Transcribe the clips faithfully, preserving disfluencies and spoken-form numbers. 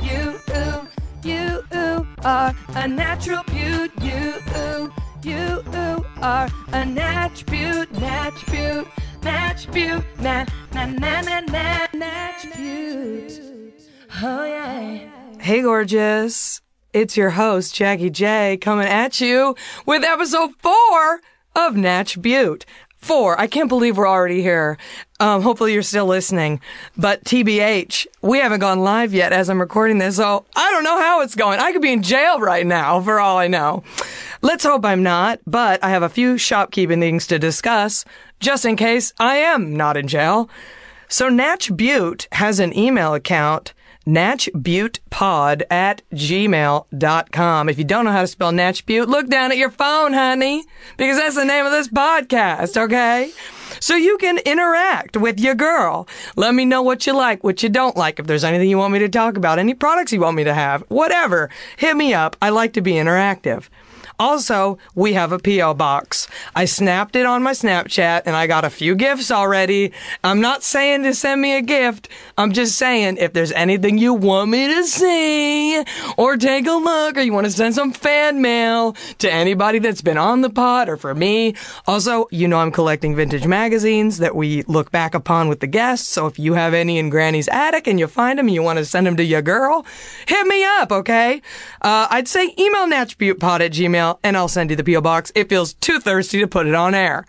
You, ooh, you, ooh, are a natural beaut. You, ooh, you, ooh, are a Natch Beaut, Natch Beaut. Natch Beaut, na na na na na, Natch Beaut. Oh yeah. Hey, gorgeous! It's your host Jackie J coming at you with episode four of Natch Beaut. Four. I can't believe we're already here. Um, hopefully you're still listening. But T B H, we haven't gone live yet as I'm recording this, so I don't know how it's going. I could be in jail right now, for all I know. Let's hope I'm not, but I have a few shopkeeping things to discuss, just in case I am not in jail. So Natch Beaut has an email account, natch beaut pod at gmail dot com. If you don't know how to spell Natch Beaut, look down at your phone, honey, because that's the name of this podcast, okay? So you can interact with your girl. Let me know what you like, what you don't like, if there's anything you want me to talk about, any products you want me to have, whatever. Hit me up. I like to be interactive. Also, we have a P O box. I snapped it on my Snapchat, and I got a few gifts already. I'm not saying to send me a gift. I'm just saying if there's anything you want me to see or take a look or you want to send some fan mail to anybody that's been on the pod or for me. Also, you know I'm collecting vintage magazines that we look back upon with the guests. So if you have any in Granny's attic and you find them and you want to send them to your girl, hit me up, okay? Uh, I'd say email natchbeautpod at gmail. And I'll send you the P O box. It feels too thirsty to put it on air.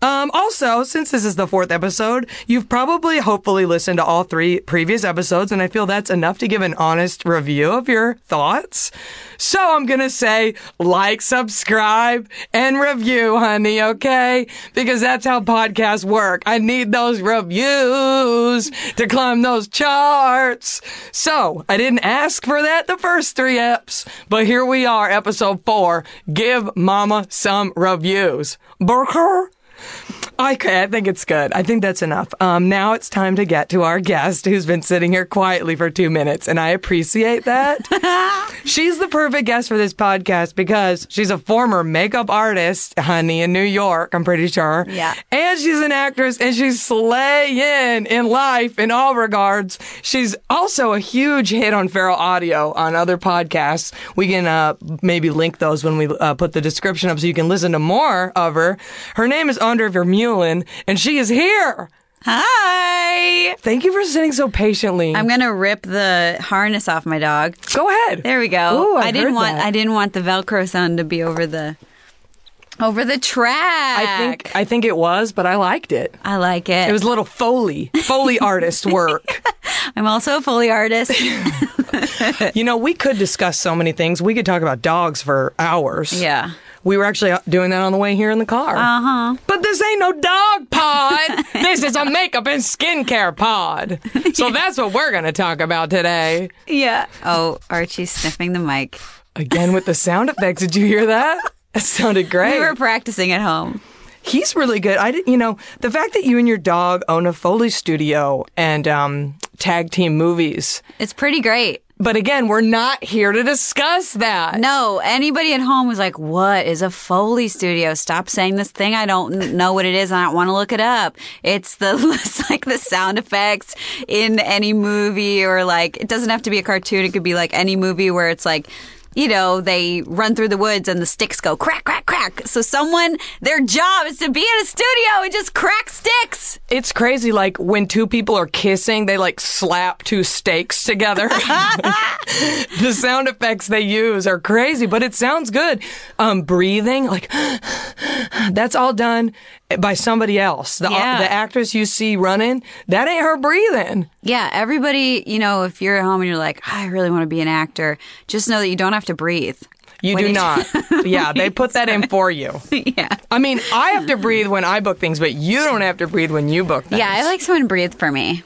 Um, also, since this is the fourth episode, you've probably hopefully listened to all three previous episodes, and I feel that's enough to give an honest review of your thoughts. So I'm going to say like, subscribe, and review, honey, okay? Because that's how podcasts work. I need those reviews to climb those charts. So I didn't ask for that the first three eps, but here we are, episode four. Give mama some reviews. Burker? Okay, I think it's good. I think that's enough. Um, now it's time to get to our guest who's been sitting here quietly for two minutes, and I appreciate that. She's the perfect guest for this podcast because she's a former makeup artist, honey, in New York, I'm pretty sure. Yeah. And she's an actress, and she's slaying in life in all regards. She's also a huge hit on Feral Audio on other podcasts. We can uh, maybe link those when we uh, put the description up so you can listen to more of her. Her name is Andrea Vermeulen, and she is here. Hi. Thank you for sitting so patiently. I'm going to rip the harness off my dog. Go ahead. There we go. Ooh, I, I didn't want that. I didn't want the Velcro sound to be over the over the track. I think I think it was, but I liked it. I like it. It was a little Foley, Foley artist work. I'm also a Foley artist. You know, we could discuss so many things. We could talk about dogs for hours. Yeah. We were actually doing that on the way here in the car. Uh-huh. But this ain't no dog pod. This is a makeup and skincare pod. So yeah. That's what we're going to talk about today. Yeah. Oh, Archie's sniffing the mic. Again with the sound effects. Did you hear that? That sounded great. We were practicing at home. He's really good. I didn't, you know, the fact that you and your dog own a Foley studio and um, tag team movies. It's pretty great. But again, we're not here to discuss that. No, anybody at home was like, what is a Foley studio? Stop saying this thing. I don't know what it is. And I don't want to look it up. It's the it's like the sound effects in any movie, or like, it doesn't have to be a cartoon. It could be like any movie where it's like, you know, they run through the woods and the sticks go crack, crack, crack. So someone, their job is to be in a studio and just crack sticks. It's crazy. Like when two people are kissing, they like slap two steaks together. The sound effects they use are crazy, but it sounds good. Um, breathing, like that's all done by somebody else. The, yeah. The actress you see running, that ain't her breathing. Yeah, everybody, you know, if you're at home and you're like, oh, I really want to be an actor, just know that you don't have to breathe. You when do not. Yeah, they put that in for you. Yeah. I mean, I have to breathe when I book things, but you don't have to breathe when you book things. Yeah, I like someone to breathe for me.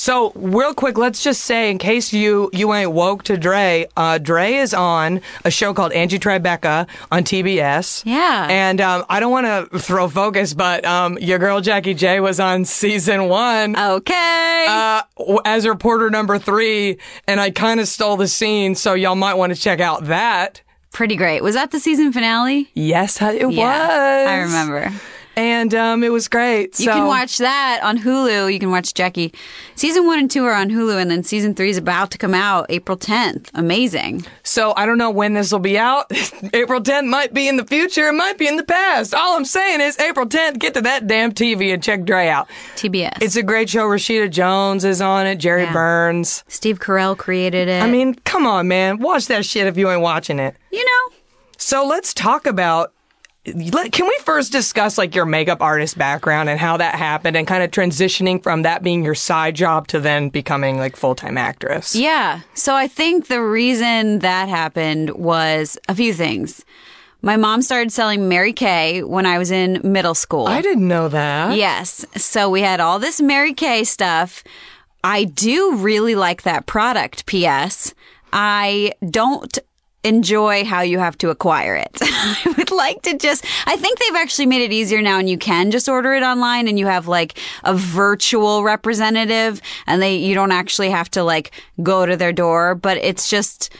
So real quick, let's just say, in case you, you ain't woke to Dre, uh, Dre is on a show called Angie Tribeca on T B S. Yeah. And um, I don't want to throw focus, but um, your girl Jackie J was on season one. Okay. Uh, as reporter number three, and I kind of stole the scene, so y'all might want to check out that. Pretty great. Was that the season finale? Yes, it was. Yeah, I remember. And um, it was great. You so. can watch that on Hulu. You can watch Jackie. Season one and two are on Hulu, and then season three is about to come out April tenth. Amazing. So I don't know when this will be out. April tenth might be in the future. It might be in the past. All I'm saying is April tenth, get to that damn T V and check Dre out. T B S. It's a great show. Rashida Jones is on it. Jerry yeah. Burns. Steve Carell created it. I mean, come on, man. Watch that shit if you ain't watching it. You know. So let's talk about... Can we first discuss like your makeup artist background and how that happened and kind of transitioning from that being your side job to then becoming like full-time actress? Yeah. So I think the reason that happened was a few things. My mom started selling Mary Kay when I was in middle school. I didn't know that. Yes. So we had all this Mary Kay stuff. I do really like that product, P S. I don't... enjoy how you have to acquire it. I would like to just, I think they've actually made it easier now, and you can just order it online, and you have like a virtual representative, and they you don't actually have to like go to their door. But it's just,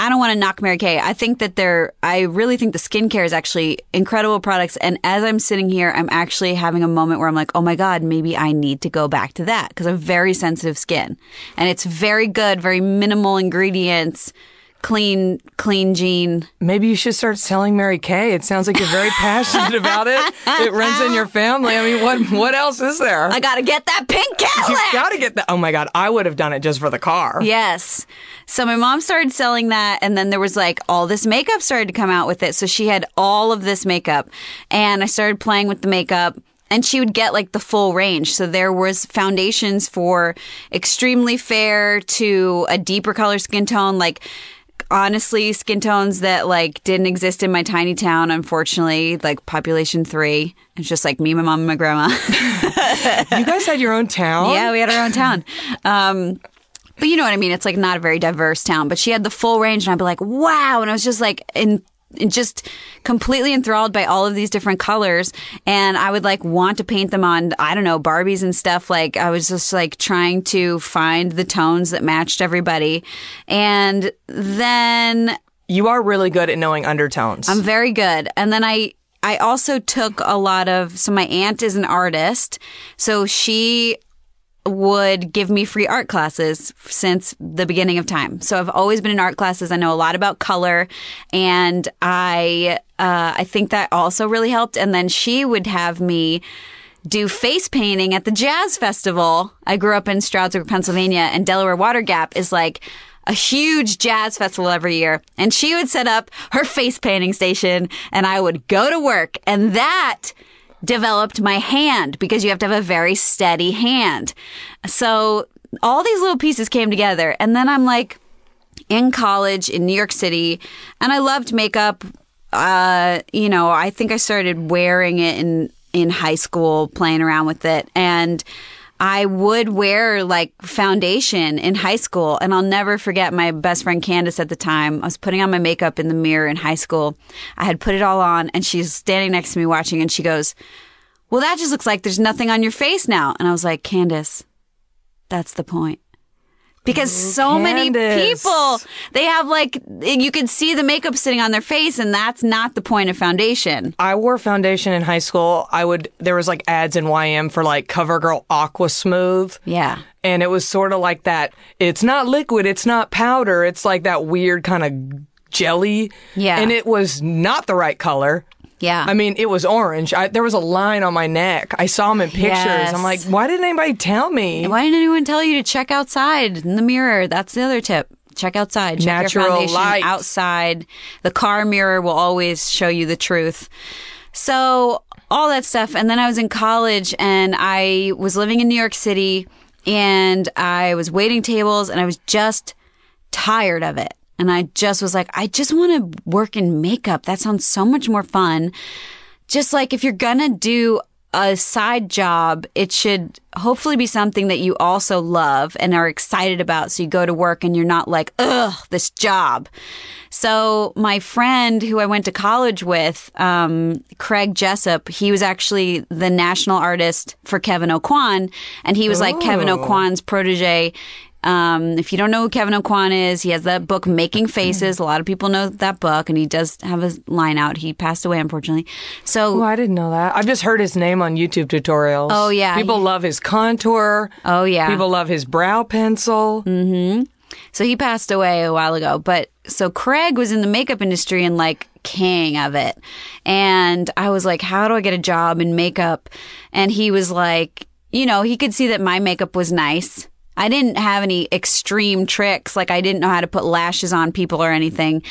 I don't want to knock Mary Kay. I think that they're, I really think the skincare is actually incredible products. And as I'm sitting here, I'm actually having a moment where I'm like, oh my God, maybe I need to go back to that, because I have very sensitive skin, and it's very good, very minimal ingredients. Clean, clean gene. Maybe you should start selling Mary Kay. It sounds like you're very passionate about it. It runs in your family. I mean, what what else is there? I gotta get that pink Cadillac. You gotta get that. Oh my God, I would have done it just for the car. Yes. So my mom started selling that, and then there was like all this makeup started to come out with it. So she had all of this makeup, and I started playing with the makeup. And she would get like the full range. So there was foundations for extremely fair to a deeper color skin tone, like. Honestly, skin tones that, like, didn't exist in my tiny town, unfortunately, like population three. It's just like me, my mom, and my grandma. You guys had your own town? Yeah, we had our own town. Um, but you know what I mean? It's like not a very diverse town. But she had the full range, and I'd be like, wow. And I was just like, in. just completely enthralled by all of these different colors, and I would like want to paint them on, I don't know, Barbies and stuff. Like I was just like trying to find the tones that matched everybody. And then you are really good at knowing undertones. I'm very good. And then I I also took a lot of, so my aunt is an artist, so she would give me free art classes since the beginning of time. So I've always been in art classes. I know a lot about color, and I uh, I think that also really helped. And then she would have me do face painting at the jazz festival. I grew up in Stroudsburg, Pennsylvania, and Delaware Water Gap is like a huge jazz festival every year. And she would set up her face painting station, and I would go to work. And that... developed my hand, because you have to have a very steady hand. So all these little pieces came together. And then I'm like in college in New York City, and I loved makeup. Uh, you know, I think I started wearing it in, in high school, playing around with it. And I would wear like foundation in high school, and I'll never forget my best friend Candace at the time. I was putting on my makeup in the mirror in high school. I had put it all on, and she's standing next to me watching, and she goes, well, that just looks like there's nothing on your face now. And I was like, Candace, that's the point. Because so Candace. many people, they have like, you can see the makeup sitting on their face, and that's not the point of foundation. I wore foundation in high school. I would, there was like ads in Y M for like CoverGirl Aqua Smooth. Yeah. And it was sort of like that, it's not liquid, it's not powder, it's like that weird kind of jelly. Yeah. And it was not the right color. Yeah. I mean, it was orange. I, there was a line on my neck. I saw them in pictures. Yes. I'm like, why didn't anybody tell me? Why didn't anyone tell you to check outside in the mirror? That's the other tip. Check outside. Check Natural your foundation light. outside. The car mirror will always show you the truth. So all that stuff. And then I was in college, and I was living in New York City, and I was waiting tables, and I was just tired of it. And I just was like, I just want to work in makeup. That sounds so much more fun. Just like if you're going to do a side job, it should hopefully be something that you also love and are excited about. So you go to work and you're not like, ugh, this job. So my friend who I went to college with, um, Craig Jessup, he was actually the national artist for Kevyn Aucoin. And he was oh. like Kevyn Aucoin's protege. Um, if you don't know who Kevyn Aucoin is, he has that book, Making Faces. A lot of people know that book, and he does have a line out. He passed away, unfortunately. So, oh, I didn't know that. I've just heard his name on YouTube tutorials. Oh, yeah. People he, love his contour. Oh, yeah. People love his brow pencil. Mm-hmm. So he passed away a while ago. But so Craig was in the makeup industry and like king of it. And I was like, how do I get a job in makeup? And he was like, you know, he could see that my makeup was nice. I didn't have any extreme tricks. Like, I didn't know how to put lashes on people or anything.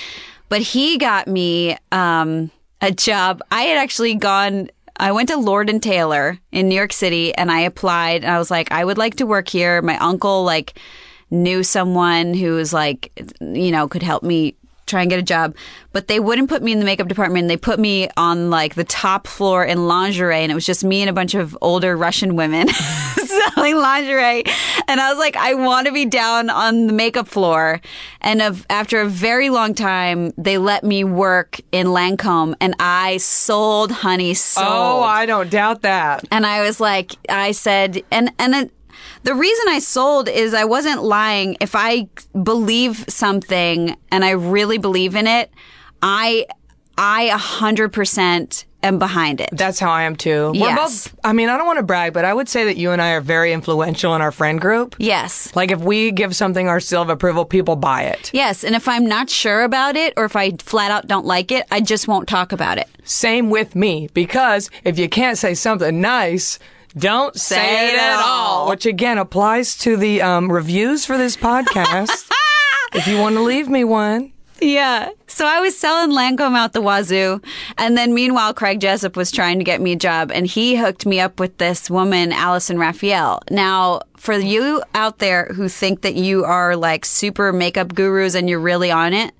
But he got me um, a job. I had actually gone... I went to Lord and Taylor in New York City, and I applied. And I was like, I would like to work here. My uncle, like, knew someone who was like, you know, could help me try and get a job. But they wouldn't put me in the makeup department. They put me on, like, the top floor in lingerie, and it was just me and a bunch of older Russian women selling lingerie. And I was like, I want to be down on the makeup floor. And of, after a very long time, they let me work in Lancome, and I sold, honey, sold. Oh, I don't doubt that. And I was like, I said, and, and then the reason I sold is I wasn't lying. If I believe something and I really believe in it, I I one hundred percent am behind it. That's how I am too. Yes. We're both, I mean, I don't want to brag, but I would say that you and I are very influential in our friend group. Yes. Like if we give something our seal of approval, people buy it. Yes. And if I'm not sure about it or if I flat out don't like it, I just won't talk about it. Same with me, because if you can't say something nice... Don't say, say it at all. all. Which, again, applies to the um, reviews for this podcast. If you want to leave me one. Yeah. So I was selling Lancome out the wazoo. And then meanwhile, Craig Jessup was trying to get me a job. And he hooked me up with this woman, Allison Raphael. Now, for you out there who think that you are like super makeup gurus and you're really on it,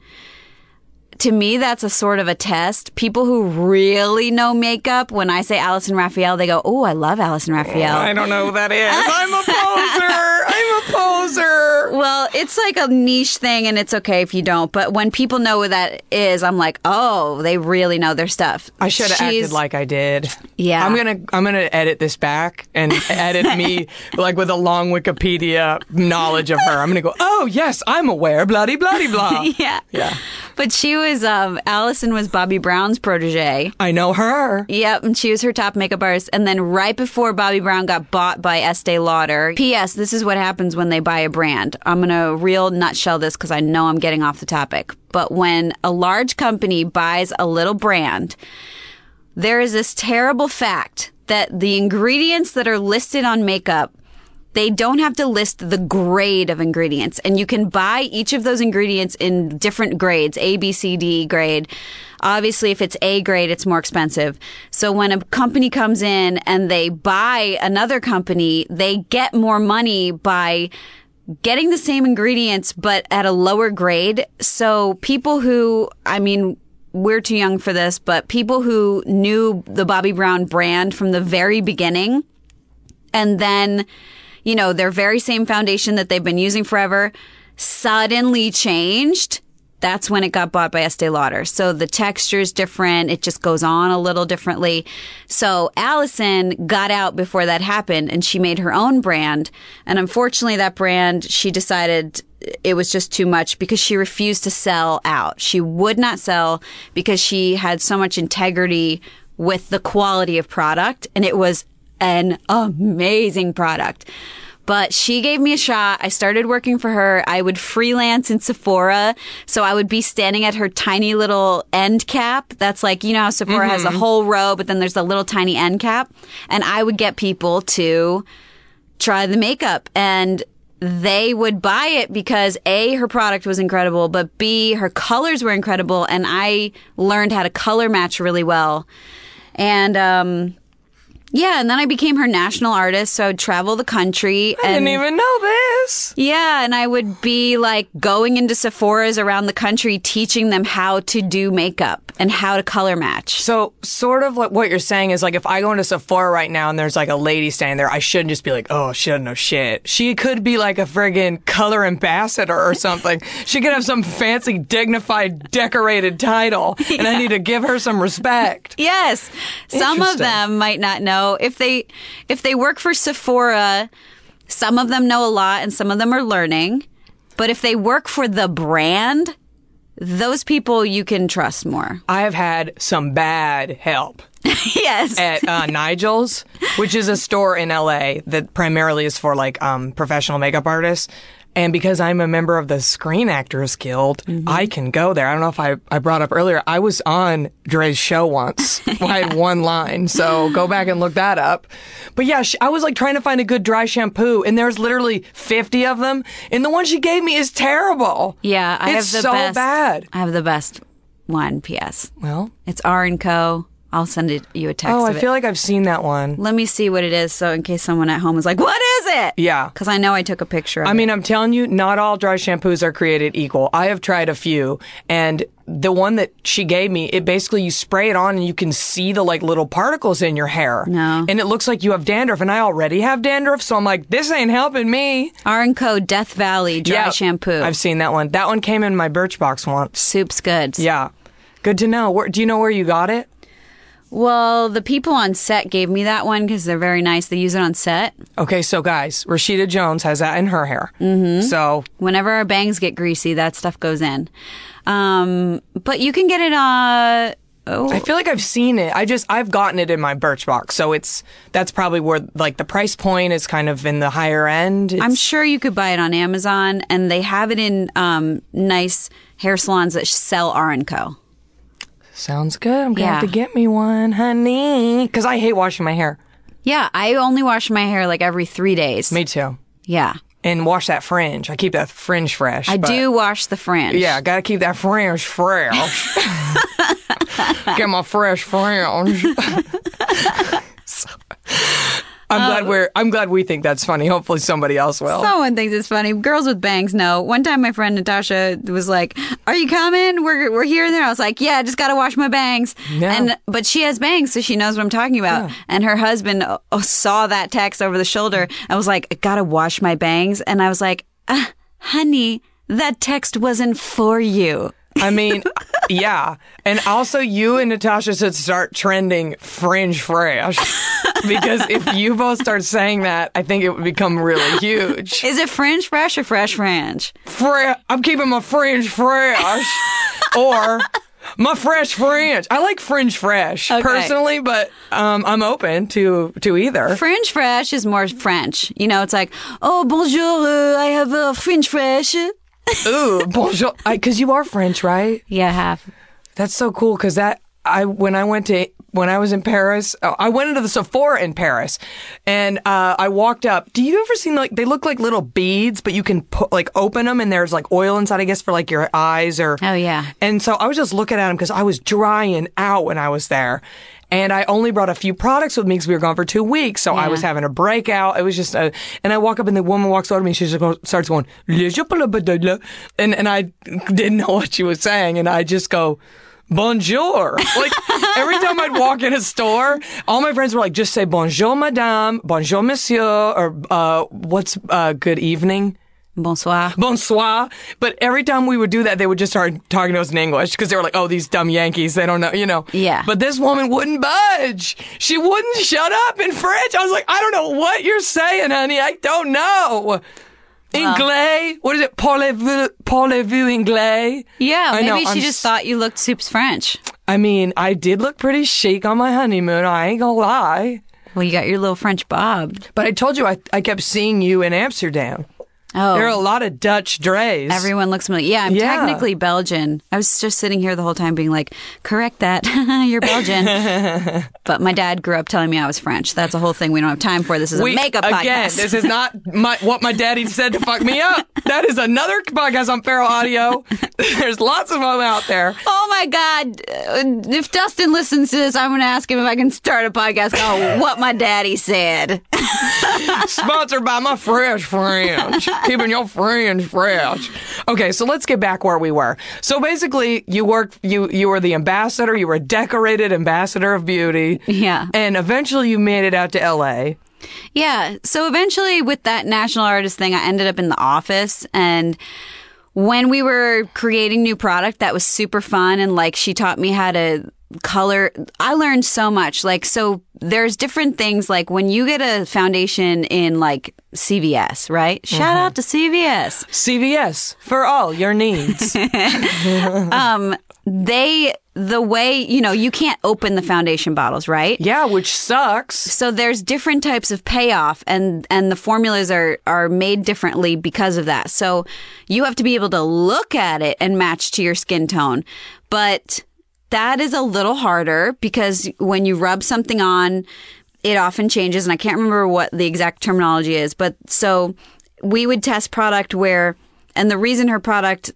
to me, that's a sort of a test. People who really know makeup, when I say Allison Raphael, they go, oh, I love Allison Raphael. Oh, I don't know who that is. I'm a poser. I'm a poser. Well, it's like a niche thing, and it's okay if you don't. But when people know who that is, I'm like, oh, they really know their stuff. I should have acted like I did. Yeah. I'm going to I'm gonna edit this back and edit me like with a long Wikipedia knowledge of her. I'm going to go, oh, yes, I'm aware, bloody, bloody, blah. Yeah. Yeah. But she was... Um, Allison was Bobbi Brown's protege. I know her. Yep, and she was her top makeup artist. And then right before Bobbi Brown got bought by Estee Lauder, P S this is what happens when they buy a brand. I'm going to real nutshell this because I know I'm getting off the topic. But when a large company buys a little brand, there is this terrible fact that the ingredients that are listed on makeup, they don't have to list the grade of ingredients. And you can buy each of those ingredients in different grades, A, B, C, D grade. Obviously, if it's A grade, it's more expensive. So when a company comes in and they buy another company, they get more money by getting the same ingredients, but at a lower grade. So people who, I mean... we're too young for this, but people who knew the Bobbi Brown brand from the very beginning and then... you know, their very same foundation that they've been using forever suddenly changed. That's when it got bought by Estee Lauder. So the texture is different. It just goes on a little differently. So Allison got out before that happened and she made her own brand. And unfortunately, that brand, she decided it was just too much because she refused to sell out. She would not sell because she had so much integrity with the quality of product. And it was an amazing product. But she gave me a shot. I started working for her. I would freelance in Sephora. So I would be standing at her tiny little end cap. That's like, you know how Sephora mm-hmm. has a whole row, but then there's a little tiny end cap. And I would get people to try the makeup. And they would buy it because A, her product was incredible, but B, her colors were incredible. And I learned how to color match really well. And, um... yeah, and then I became her national artist, so I would travel the country. I and didn't even know this. Yeah, and I would be like going into Sephora's around the country teaching them how to do makeup and how to color match. So sort of like what you're saying is like if I go into Sephora right now and there's like a lady standing there, I shouldn't just be like, oh, she doesn't know shit. She could be like a friggin' color ambassador or something. She could have some fancy, dignified, decorated title, and yeah. I need to give her some respect. Yes. Some of them might not know. If they, if they work for Sephora, some of them know a lot and some of them are learning. But if they work for the brand, those people you can trust more. I have had some bad help. Yes. At uh, Nigel's, which is a store in L A that primarily is for like um, professional makeup artists. And because I'm a member of the Screen Actors Guild, mm-hmm. I can go there. I don't know if I, I brought up earlier. I was on Dre's show once. Yeah. I had one line. So go back and look that up. But yeah, she, I was like trying to find a good dry shampoo. And there's literally fifty of them. And the one she gave me is terrible. Yeah, I it's have the so best. It's so bad. I have the best one, P S. Well. It's R and Co. I'll send it, you a text Oh, I of it. feel like I've seen that one. Let me see what it is, so in case someone at home is like, what is it? Yeah. Because I know I took a picture of I it. I mean, I'm telling you, not all dry shampoos are created equal. I have tried a few, and the one that she gave me, it basically, you spray it on and you can see the like little particles in your hair. No. And it looks like you have dandruff, and I already have dandruff, so I'm like, this ain't helping me. R and Co Death Valley dry yeah, shampoo. I've seen that one. That one came in my Birchbox once. Soup's good. Yeah. Good to know. Where, do you know where you got it? Well, the people on set gave me that one because they're very nice. They use it on set. Okay, so guys, Rashida Jones has that in her hair. Mm-hmm. So whenever our bangs get greasy, that stuff goes in. Um, but you can get it on... Uh, oh. I feel like I've seen it. I just, I've gotten it in my Birchbox. So it's, that's probably where, like, the price point is kind of in the higher end. It's... I'm sure you could buy it on Amazon, and they have it in um, nice hair salons that sell R and Co. Sounds good. I'm going to yeah. have to get me one, honey. Because I hate washing my hair. Yeah, I only wash my hair like every three days. Me too. Yeah. And wash that fringe. I keep that fringe fresh. I do wash the fringe. Yeah, got to keep that fringe fresh. Get my fresh fringe. I'm um, glad we're. I'm glad we think that's funny. Hopefully somebody else will. Someone thinks it's funny. Girls with bangs know. One time, my friend Natasha was like, "Are you coming? We're we're here and there." I was like, "Yeah, I just gotta wash my bangs." Yeah. And but she has bangs, so she knows what I'm talking about. Yeah. And her husband oh, saw that text over the shoulder. I was like, "I gotta wash my bangs," and I was like, ah, "Honey, that text wasn't for you." I mean, yeah. And also, you and Natasha should start trending fringe fresh. Because if you both start saying that, I think it would become really huge. Is it fringe fresh or fresh fringe? Fre- I'm keeping my fringe fresh. Or my fresh fringe. I like fringe fresh, okay. personally, but um, I'm open to, to either. Fringe fresh is more French. You know, it's like, oh, bonjour, uh, I have a fringe fresh. Ooh, bonjour. Because you are French, right? Yeah, half. That's so cool because that I when I went to when I was in Paris, oh, I went into the Sephora in Paris, and uh, I walked up. Do you ever seen like they look like little beads, but you can put like open them and there's like oil inside, I guess, for like your eyes or. Oh yeah. And so I was just looking at them because I was drying out when I was there. And I only brought a few products with me because we were gone for two weeks. So yeah. I was having a breakout. It was just a, and I walk up and the woman walks over to me. She just goes, starts going, and, and I didn't know what she was saying. And I just go, bonjour. Like every time I'd walk in a store, all my friends were like, just say bonjour, madame, bonjour, monsieur, or, uh, what's, uh, good evening. Bonsoir. Bonsoir. But every time we would do that, they would just start talking to us in English because they were like, oh, these dumb Yankees, they don't know, you know. Yeah. But this woman wouldn't budge. She wouldn't shut up in French. I was like, I don't know what you're saying, honey. I don't know. Anglais? What is it? Parlez-vous, parlez-vous anglais? Yeah, maybe I know, she I'm just s- thought you looked soup's French. I mean, I did look pretty chic on my honeymoon. I ain't gonna lie. Well, you got your little French bob. But I told you I, I kept seeing you in Amsterdam. Oh. There are a lot of Dutch drays. Everyone looks familiar. Yeah, I'm yeah. technically Belgian. I was just sitting here the whole time being like, correct that. You're Belgian. But my dad grew up telling me I was French. That's a whole thing we don't have time for. This is we, a makeup again, podcast. Again, this is not my, what my daddy said to fuck me up. That is another podcast on Feral Audio. There's lots of them out there. Oh, my God. If Dustin listens to this, I'm going to ask him if I can start a podcast called What My Daddy Said. Sponsored by my fresh friends. Keeping your friends fresh. Okay, so let's get back where we were. So basically, you work. You you were the ambassador. You were a decorated ambassador of beauty. Yeah. And eventually, you made it out to L A. Yeah. So eventually, with that national artist thing, I ended up in the office. And when we were creating new product, that was super fun. And like, she taught me how to color. I learned so much. Like, so there's different things. Like when you get a foundation in like C V S, right? Shout mm-hmm. out to C V S. C V S for all your needs. um, they. The way, you know, you can't open the foundation bottles, right? Yeah, which sucks. So there's different types of payoff, and, and the formulas are, are made differently because of that. So you have to be able to look at it and match to your skin tone. But that is a little harder because when you rub something on, it often changes. And I can't remember what the exact terminology is. But so we would test product where, and the reason her product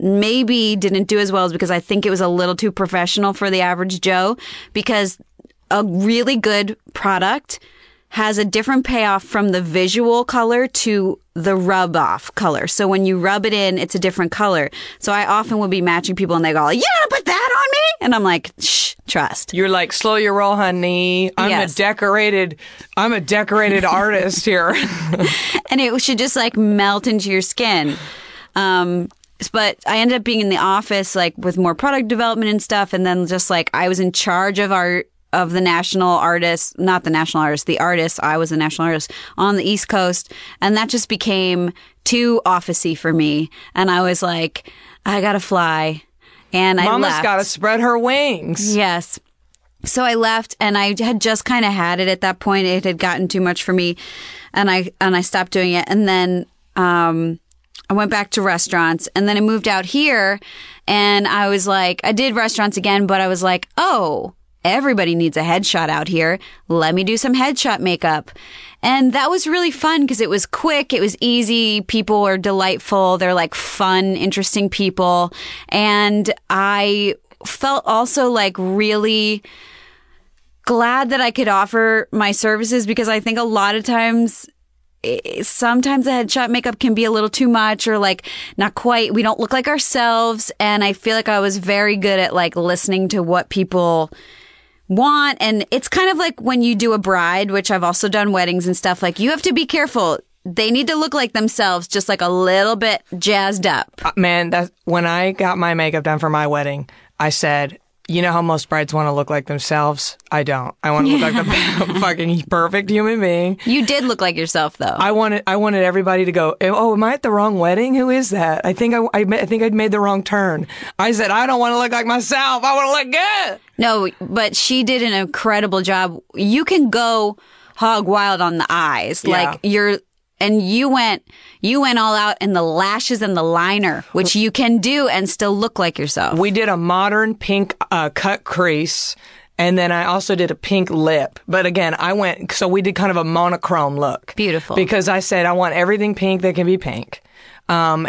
maybe didn't do as well as because I think it was a little too professional for the average Joe, because a really good product has a different payoff from the visual color to the rub off color. So when you rub it in, it's a different color. So I often would be matching people and they go, "You gotta put that on me?" And I'm like, shh, trust. You're like, slow your roll, honey. I'm yes. a decorated, I'm a decorated artist here. And it should just like melt into your skin. Um, But I ended up being in the office, like with more product development and stuff. And then just like I was in charge of our of the national artists, not the national artists, the artists. I was the national artist on the East Coast. And that just became too officey for me. And I was like, I got to fly. And I left. Mama's got to spread her wings. Yes. So I left, and I had just kind of had it at that point. It had gotten too much for me. And I and I stopped doing it. And then um I went back to restaurants, and then I moved out here, and I was like, I did restaurants again, but I was like, oh, everybody needs a headshot out here. Let me do some headshot makeup. And that was really fun because it was quick. It was easy. People are delightful. They're like fun, interesting people. And I felt also like really glad that I could offer my services, because I think a lot of times sometimes the headshot makeup can be a little too much, or like not quite, we don't look like ourselves. And I feel like I was very good at like listening to what people want. And it's kind of like when you do a bride, which I've also done weddings and stuff, like you have to be careful. They need to look like themselves, just like a little bit jazzed up. Uh, man, that when I got my makeup done for my wedding, I said, you know how most brides want to look like themselves? I don't. I want to look yeah. like the fucking perfect human being. You did look like yourself, though. I wanted I wanted everybody to go, oh, am I at the wrong wedding? Who is that? I think, I, I, I think I'd made the wrong turn. I said, I don't want to look like myself. I want to look good. No, but she did an incredible job. You can go hog wild on the eyes. Yeah. Like, you're... And you went, you went all out in the lashes and the liner, which you can do and still look like yourself. We did a modern pink uh, cut crease, and then I also did a pink lip. But again, I went, so we did kind of a monochrome look. Beautiful. Because I said, I want everything pink that can be pink. Um,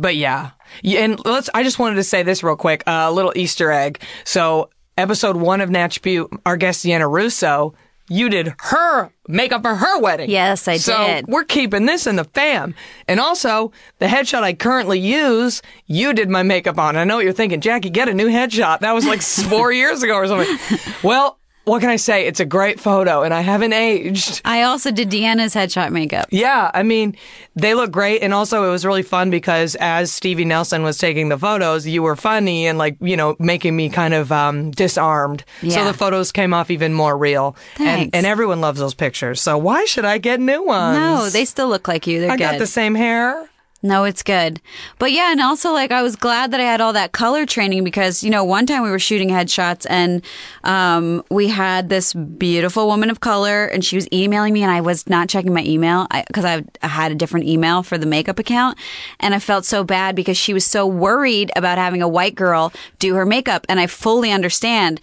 but yeah. And let's, I just wanted to say this real quick, uh, a little Easter egg. So episode one of Natch Beaut, our guest, Deanna Russo, you did her makeup for her wedding. Yes, I so did. So we're keeping this in the fam. And also, the headshot I currently use, you did my makeup on. I know what you're thinking. Jackie, get a new headshot. That was like four years ago or something. Well, what can I say? It's a great photo, and I haven't aged. I also did Deanna's headshot makeup. Yeah, I mean, they look great. And also, it was really fun because as Stevie Nelson was taking the photos, you were funny and, like, you know, making me kind of um, disarmed. Yeah. So the photos came off even more real. Thanks. And, and everyone loves those pictures. So why should I get new ones? No, they still look like you. They're I good. I got the same hair. No, it's good. But yeah, and also, like, I was glad that I had all that color training because, you know, one time we were shooting headshots and um, we had this beautiful woman of color, and she was emailing me, and I was not checking my email because I, I had a different email for the makeup account. And I felt so bad because she was so worried about having a white girl do her makeup. And I fully understand.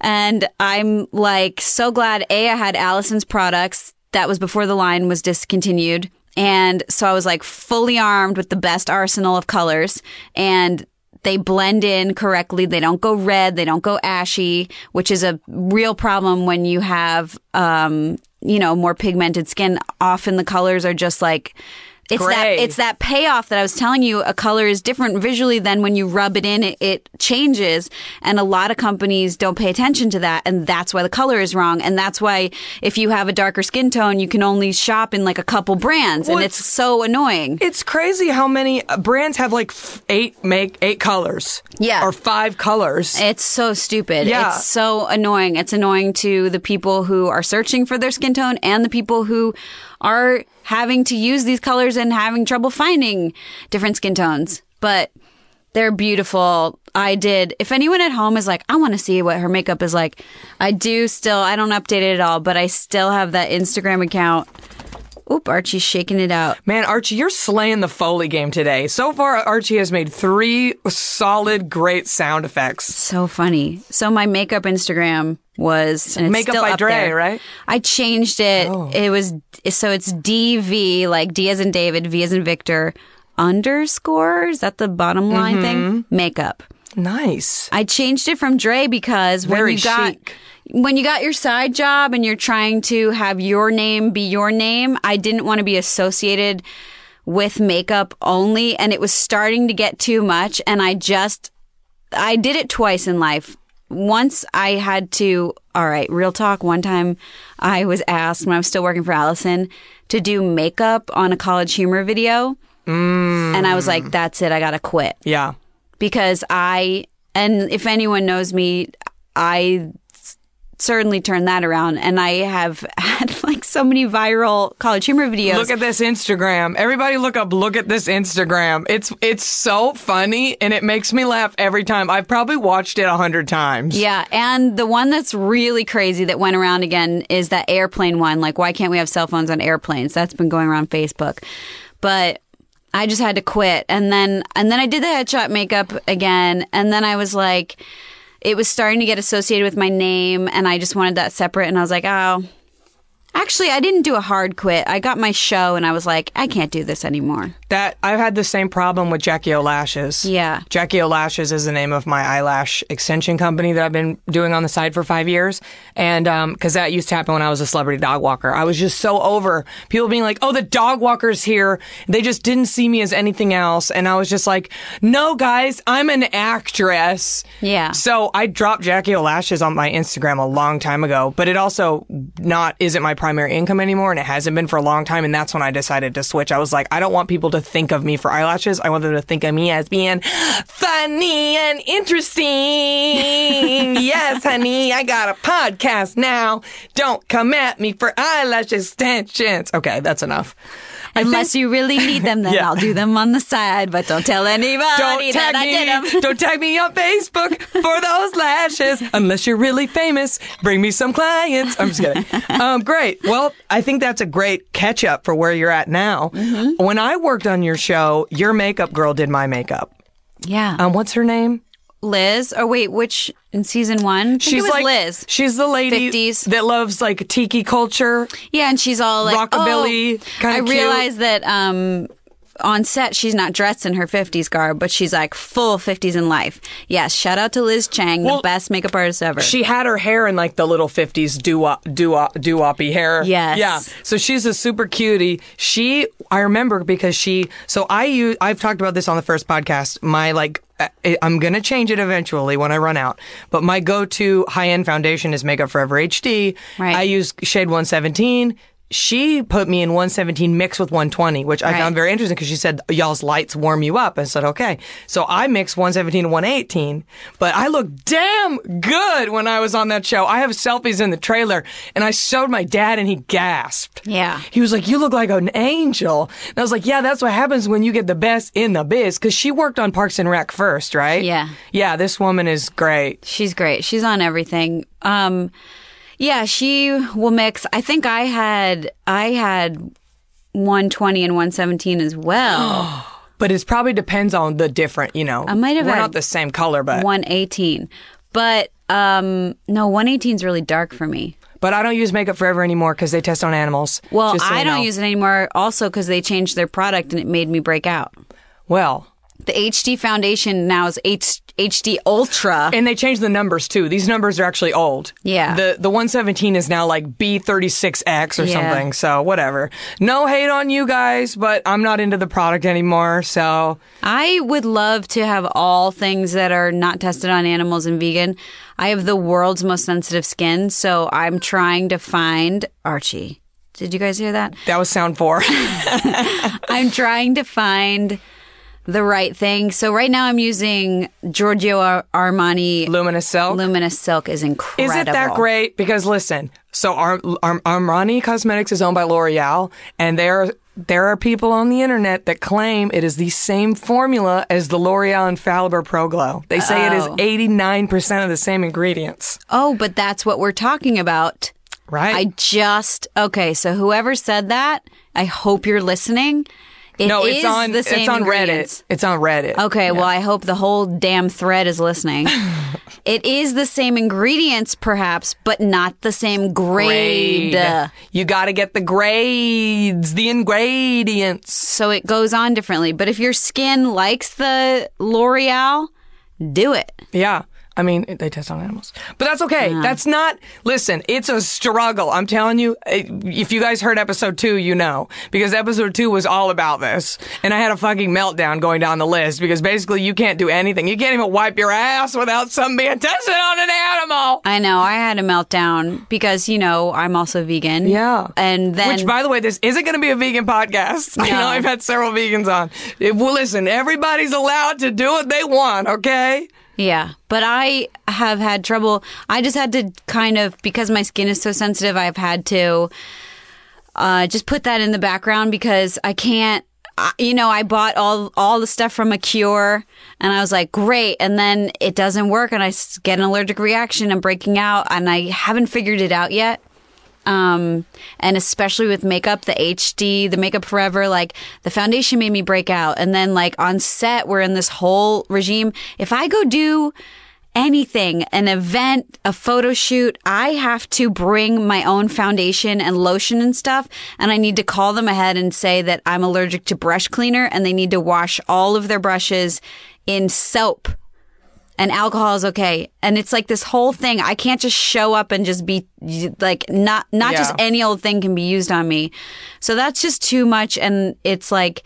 And I'm like so glad, A, I had Allison's products. That was before the line was discontinued. And so I was like fully armed with the best arsenal of colors, and they blend in correctly. They don't go red. They don't go ashy, which is a real problem when you have, um, you know, more pigmented skin. Often the colors are just like, it's gray. that it's that payoff that I was telling you. A color is different visually than when you rub it in. It, it changes. And a lot of companies don't pay attention to that. And that's why the color is wrong. And that's why if you have a darker skin tone, you can only shop in like a couple brands. Well, and it's, it's so annoying. It's crazy how many brands have like eight make eight colors. Yeah. Or five colors. It's so stupid. Yeah. It's so annoying. It's annoying to the people who are searching for their skin tone and the people who are having to use these colors and having trouble finding different skin tones. But they're beautiful. I did. If anyone at home is like, I want to see what her makeup is like, I do still. I don't update it at all, but I still have that Instagram account. Oop, Archie's shaking it out. Man, Archie, you're slaying the Foley game today. So far, Archie has made three solid, great sound effects. So funny. So my makeup Instagram was... And it's Makeup still by up Dre, there. Right? I changed it. Oh. It was... So it's D V, like D as in David, V as in Victor, underscore. Is that the bottom line mm-hmm. thing? Makeup. Nice. I changed it from Dre because when Very you got... chic. When you got your side job and you're trying to have your name be your name, I didn't want to be associated with makeup only, and it was starting to get too much, and I just, I did it twice in life. Once I had to, all right, real talk, one time I was asked when I was still working for Allison to do makeup on a College Humor video, mm. and I was like, that's it, I gotta quit. Yeah. Because I, and if anyone knows me, I... certainly turn that around, and I have had like so many viral College Humor videos. Look at this Instagram. Everybody look up, look at this Instagram. It's it's so funny, and it makes me laugh every time. I've probably watched it a hundred times. Yeah, and the one that's really crazy that went around again is that airplane one. Like, why can't we have cell phones on airplanes? That's been going around Facebook. But I just had to quit. And then and then I did the headshot makeup again, and then I was like... It was starting to get associated with my name, and I just wanted that separate. And I was like, oh, actually, I didn't do a hard quit. I got my show, and I was like, I can't do this anymore. That I've had the same problem with Jackie O Lashes. Yeah. Jackie O Lashes is the name of my eyelash extension company that I've been doing on the side for five years. And um, because that used to happen when I was a celebrity dog walker. I was just so over people being like, oh, the dog walker's here. They just didn't see me as anything else. And I was just like, no, guys, I'm an actress. Yeah. So I dropped Jackie O Lashes on my Instagram a long time ago, but it also not isn't my primary income anymore, and it hasn't been for a long time. And that's when I decided to switch. I was like, I don't want people to think of me for eyelashes. I want them to think of me as being funny and interesting. Yes, honey, I got a podcast now. Don't come at me for eyelash extensions. Okay, that's enough. Unless you really need them, then yeah. I'll do them on the side, but don't tell anybody don't that I me. did them. Don't tag me on Facebook for those lashes. Unless you're really famous, bring me some clients. I'm just kidding. Um, great. Well, I think that's a great catch up for where you're at now. Mm-hmm. When I worked on your show, your makeup girl did my makeup. Yeah. Um, what's her name? Liz, or wait, which in season one? I think she's it was like Liz. She's the lady fifties that loves like tiki culture. Yeah, and she's all like rockabilly. Oh, kind of. I realized that um, on set she's not dressed in her fifties garb, but she's like full fifties in life. Yes, yeah, shout out to Liz Chang, well, the best makeup artist ever. She had her hair in like the little fifties doo-wop, doo-wop, doo-wop-y hair. Yes, yeah. So she's a super cutie. She, I remember because she. So I use. I've talked about this on the first podcast. My like. I'm going to change it eventually when I run out. But my go-to high-end foundation is Makeup Forever H D. Right. I use shade one seventeen. She put me in one seventeen mixed with one twenty, which I right. found very interesting because she said, y'all's lights warm you up. I said, okay. So I mixed one seventeen and one eighteen, but I looked damn good when I was on that show. I have selfies in the trailer, and I showed my dad, and he gasped. Yeah. He was like, you look like an angel. And I was like, yeah, that's what happens when you get the best in the biz, because she worked on Parks and Rec first, right? Yeah. Yeah, this woman is great. She's great. She's on everything. Um... Yeah, she will mix. I think I had I had one twenty and one seventeen as well. But it probably depends on the different, you know. I might have we're had not the same color, but one eighteen. But um, no, one eighteen's really dark for me. But I don't use Makeup Forever anymore because they test on animals. Well, so I you know. don't use it anymore also because they changed their product and it made me break out. Well... The H D foundation now is H- HD Ultra. And they changed the numbers, too. These numbers are actually old. Yeah. The the one seventeen is now like B thirty-six X or yeah. something, so whatever. No hate on you guys, but I'm not into the product anymore, so... I would love to have all things that are not tested on animals and vegan. I have the world's most sensitive skin, so I'm trying to find... Archie. Did you guys hear that? That was sound four. I'm trying to find... the right thing. So right now I'm using Giorgio Armani. Luminous Silk. Luminous Silk is incredible. Is it that great? Because listen, so Ar- Ar- Armani Cosmetics is owned by L'Oreal, and there are, there are people on the internet that claim it is the same formula as the L'Oreal Infallible Pro Glow. They say oh. it is eighty-nine percent of the same ingredients. Oh, but that's what we're talking about. Right. I just, okay, so whoever said that, I hope you're listening. It no, it's on the same it's on Reddit. It's on Reddit. Okay, yeah. Well, I hope the whole damn thread is listening. It is the same ingredients, perhaps, but not the same grade. grade. You got to get the grades, the ingredients. So it goes on differently. But if your skin likes the L'Oreal, do it. Yeah. I mean, they test on animals. But that's okay. Yeah. That's not... Listen, it's a struggle. I'm telling you, if you guys heard episode two, you know. Because episode two was all about this. And I had a fucking meltdown going down the list. Because basically, you can't do anything. You can't even wipe your ass without something being tested on an animal. I know. I had a meltdown. Because, you know, I'm also vegan. Yeah. And then... Which, by the way, this isn't going to be a vegan podcast. No. I know I've had several vegans on. If, well, listen, everybody's allowed to do what they want, okay? Yeah, but I have had trouble. I just had to kind of, because my skin is so sensitive, I've had to uh, just put that in the background because I can't, I, you know, I bought all, all the stuff from a cure and I was like, great. And then it doesn't work and I get an allergic reaction and breaking out and I haven't figured it out yet. Um, and especially with makeup, the H D, the Makeup Forever, like the foundation made me break out. And then like on set, we're in this whole regime. If I go do anything, an event, a photo shoot, I have to bring my own foundation and lotion and stuff. And I need to call them ahead and say that I'm allergic to brush cleaner and they need to wash all of their brushes in soap. And alcohol is okay. And it's like this whole thing. I can't just show up and just be like, not not yeah. just any old thing can be used on me. So that's just too much. And it's like,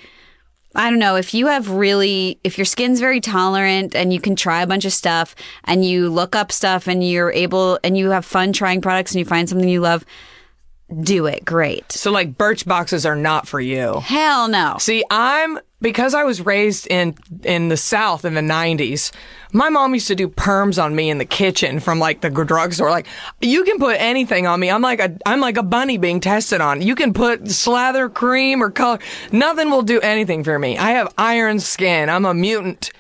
I don't know, if you have really, if your skin's very tolerant and you can try a bunch of stuff and you look up stuff and you're able and you have fun trying products and you find something you love, do it. Great. So like Birchboxes are not for you. Hell no. See, I'm... Because I was raised in in the South in the nineties, my mom used to do perms on me in the kitchen from like the drugstore. Like, you can put anything on me. I'm like a I'm like a bunny being tested on. You can put slather, cream, or color. Nothing will do anything for me. I have iron skin. I'm a mutant.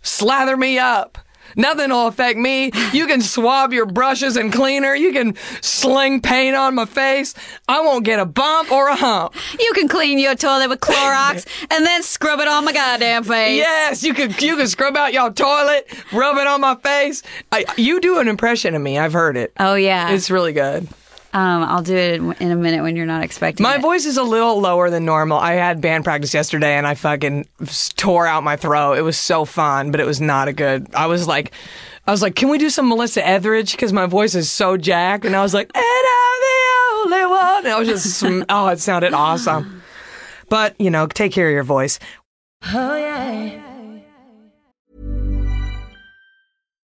Slather me up. Nothing will affect me. You can swab your brushes and cleaner. You can sling paint on my face. I won't get a bump or a hump. You can clean your toilet with Clorox and then scrub it on my goddamn face. Yes, you can, you can scrub out your toilet, rub it on my face. I, you do an impression of me. I've heard it. Oh, yeah. It's really good. Um, I'll do it in a minute when you're not expecting my it. My voice is a little lower than normal. I had band practice yesterday and I fucking tore out my throat. It was so fun, but it was not a good... I was like, I was like, can we do some Melissa Etheridge? Because my voice is so jacked. And I was like, and I'm the only one. And I was just... oh, it sounded awesome. But, you know, take care of your voice. Oh, yeah.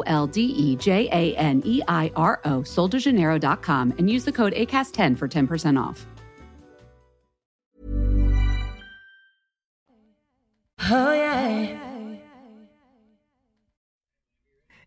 O L D E J A N E I R O, sol de janeiro dot com, and use the code A C A S T ten for ten percent off. Oh, yeah.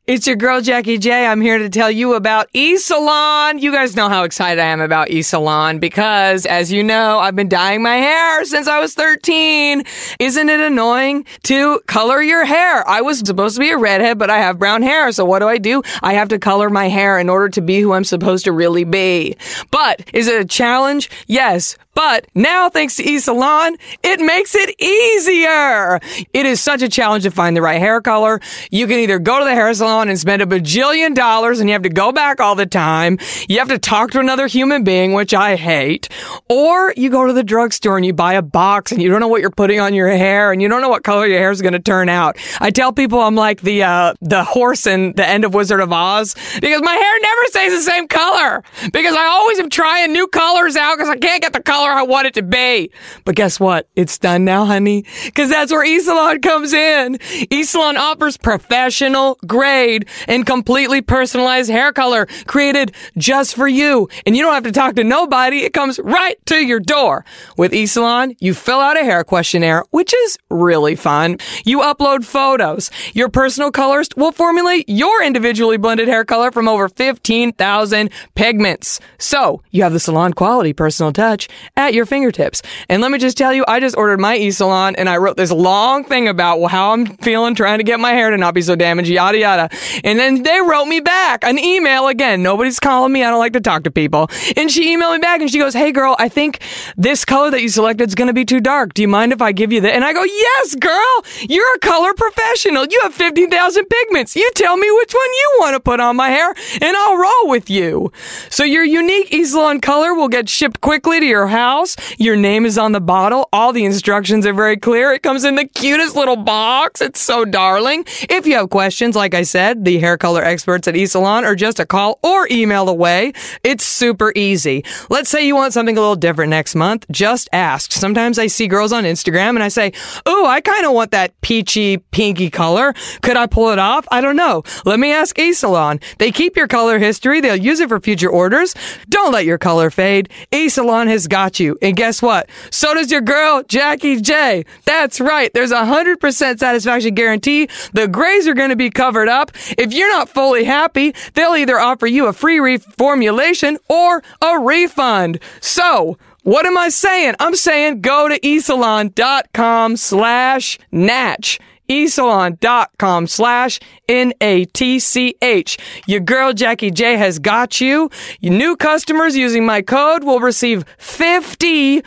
It's your girl, Jackie J. I'm here to tell you about eSalon. You guys know how excited I am about eSalon because, as you know, I've been dyeing my hair since I was thirteen. Isn't it annoying to color your hair? I was supposed to be a redhead, but I have brown hair, so what do I do? I have to color my hair in order to be who I'm supposed to really be. But is it a challenge? Yes. But now, thanks to eSalon, it makes it easier. It is such a challenge to find the right hair color. You can either go to the hair salon and spend a bajillion dollars and you have to go back all the time. You have to talk to another human being, which I hate. Or you go to the drugstore and you buy a box and you don't know what you're putting on your hair and you don't know what color your hair is going to turn out. I tell people I'm like the uh, the horse in the end of Wizard of Oz because my hair never stays the same color because I always am trying new colors out because I can't get the color I want it to be. But guess what? It's done now, honey, because that's where eSalon comes in. eSalon offers professional grade and completely personalized hair color created just for you. And you don't have to talk to nobody. It comes right to your door. With eSalon, you fill out a hair questionnaire, which is really fun. You upload photos. Your personal colorist will formulate your individually blended hair color from over fifteen thousand pigments. So you have the salon quality personal touch at your fingertips. And let me just tell you, I just ordered my eSalon and I wrote this long thing about how I'm feeling, trying to get my hair to not be so damaged, yada, yada. And then they wrote me back an email. Again, nobody's calling me. I don't like to talk to people. And she emailed me back and she goes, hey girl, I think this color that you selected is going to be too dark. Do you mind if I give you that? And I go, yes, girl, you're a color professional. You have fifteen thousand pigments. You tell me which one you want to put on my hair and I'll roll with you. So your unique eSalon color will get shipped quickly to your house. House. Your name is on the bottle. All the instructions are very clear. It comes in the cutest little box. It's so darling. If you have questions, like I said, the hair color experts at eSalon are just a call or email away. It's super easy. Let's say you want something a little different next month. Just ask. Sometimes I see girls on Instagram and I say, oh, I kind of want that peachy, pinky color. Could I pull it off? I don't know. Let me ask eSalon. They keep your color history. They'll use it for future orders. Don't let your color fade. eSalon has got you. And guess what? So does your girl, Jackie J. That's right. There's a one hundred percent satisfaction guarantee. The grays are going to be covered up. If you're not fully happy, they'll either offer you a free reformulation or a refund. So, what am I saying? I'm saying go to eSalon.com slash Natch. eSalon.com slash N A T C H. Your girl Jackie J has got you. Your new customers using my code will receive fifty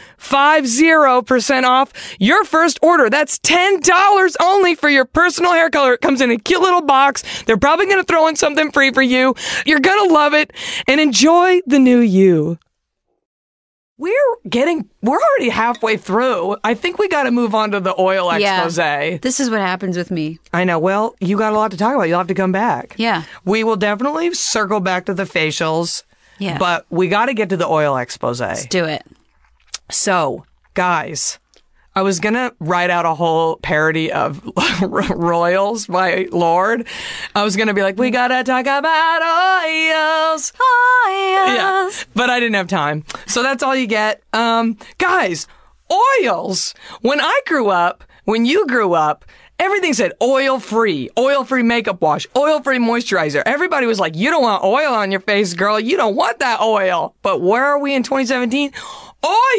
percent off your first order. That's ten dollars only for your personal hair color. It comes in a cute little box. They're probably going to throw in something free for you. You're going to love it and enjoy the new you. We're getting, we're already halfway through. I think we got to move on to the oil expose. Yeah, this is what happens with me. I know. Well, you got a lot to talk about. You'll have to come back. Yeah. We will definitely circle back to the facials. Yeah. But we got to get to the oil expose. Let's do it. So, guys, I was going to write out a whole parody of Royals by Lorde. I was going to be like, we got to talk about oils. Oils. Yeah, but I didn't have time. So that's all you get. Um, guys, oils. When I grew up, when you grew up, everything said oil-free, oil-free makeup wash, oil-free moisturizer. Everybody was like, you don't want oil on your face, girl. You don't want that oil. But where are we in twenty seventeen?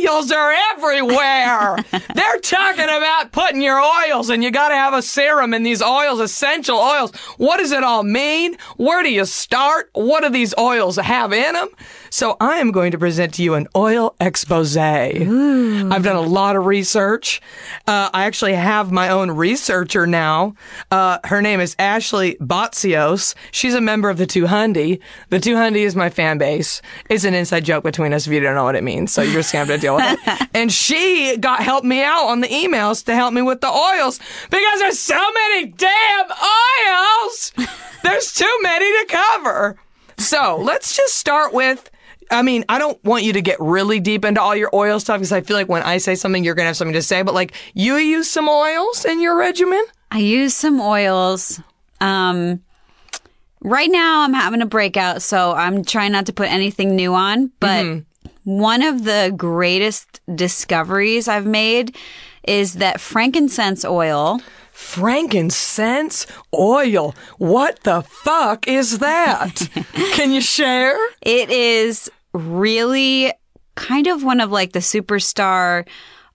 Oils are everywhere. They're talking about putting your oils and you got to have a serum in these oils, essential oils. What does it all mean? Where do you start? What do these oils have in them? So I am going to present to you an oil expose. Ooh. I've done a lot of research. Uh, I actually have my own researcher now. Uh, her name is Ashley Botzios. She's a member of the two hundred. The two hundred is my fan base. It's an inside joke between us if you don't know what it means. So you're just going to have to deal with it. And she got helped me out on the emails to help me with the oils because there's so many damn oils. There's too many to cover. So let's just start with, I mean, I don't want you to get really deep into all your oil stuff because I feel like when I say something, you're going to have something to say. But like, you use some oils in your regimen? I use some oils. Um, right now I'm having a breakout, so I'm trying not to put anything new on. But mm-hmm. one of the greatest discoveries I've made is that frankincense oil... Frankincense oil. What the fuck is that? Can you share? It is really kind of one of like the superstar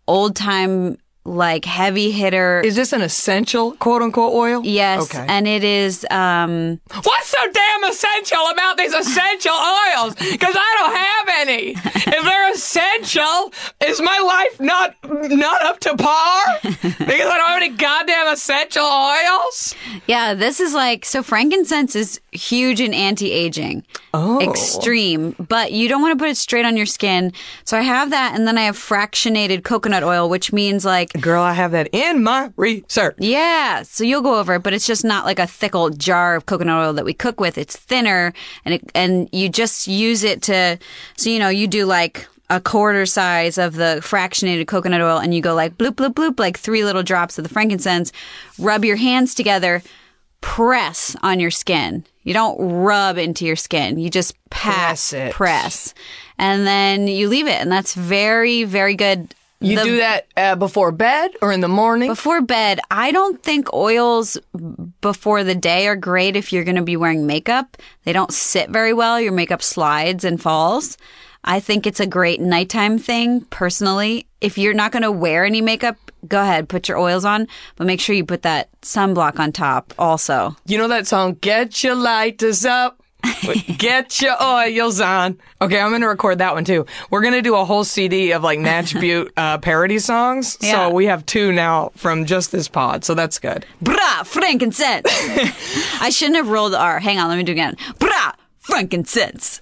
old time like heavy hitter. Is this an essential quote unquote oil? Yes. Okay. And it is. Um, What's so damn essential about these essential oils? Because I don't have any. If they're essential, is my life not not up to par? Because I don't have any goddamn essential oils? Yeah, this is like, so frankincense is huge in anti-aging. Oh. Extreme. But you don't want to put it straight on your skin. So I have that, and then I have fractionated coconut oil, which means like, girl, I have that in my research. Yeah. So you'll go over it, but it's just not like a thick old jar of coconut oil that we cook with. It's thinner, and it, and you just use it to, so, you know, you do like a quarter size of the fractionated coconut oil, and you go like bloop, bloop, bloop, like three little drops of the frankincense, rub your hands together, press on your skin. You don't rub into your skin. You just pass, press it. press, and then you leave it. And that's very, very good. You the, do that uh, before bed or in the morning? Before bed. I don't think oils before the day are great if you're going to be wearing makeup. They don't sit very well. Your makeup slides and falls. I think it's a great nighttime thing, personally. If you're not going to wear any makeup, go ahead, put your oils on, but make sure you put that sunblock on top also. You know that song, Get Your Lighters Up? Get your oils on. Okay, I'm going to record that one too. We're going to do a whole C D of like Natch Beaut uh, parody songs. Yeah. So we have two now from just this pod. So that's good. Bra, frankincense. I shouldn't have rolled the R. Hang on, let me do it again. Bra, frankincense.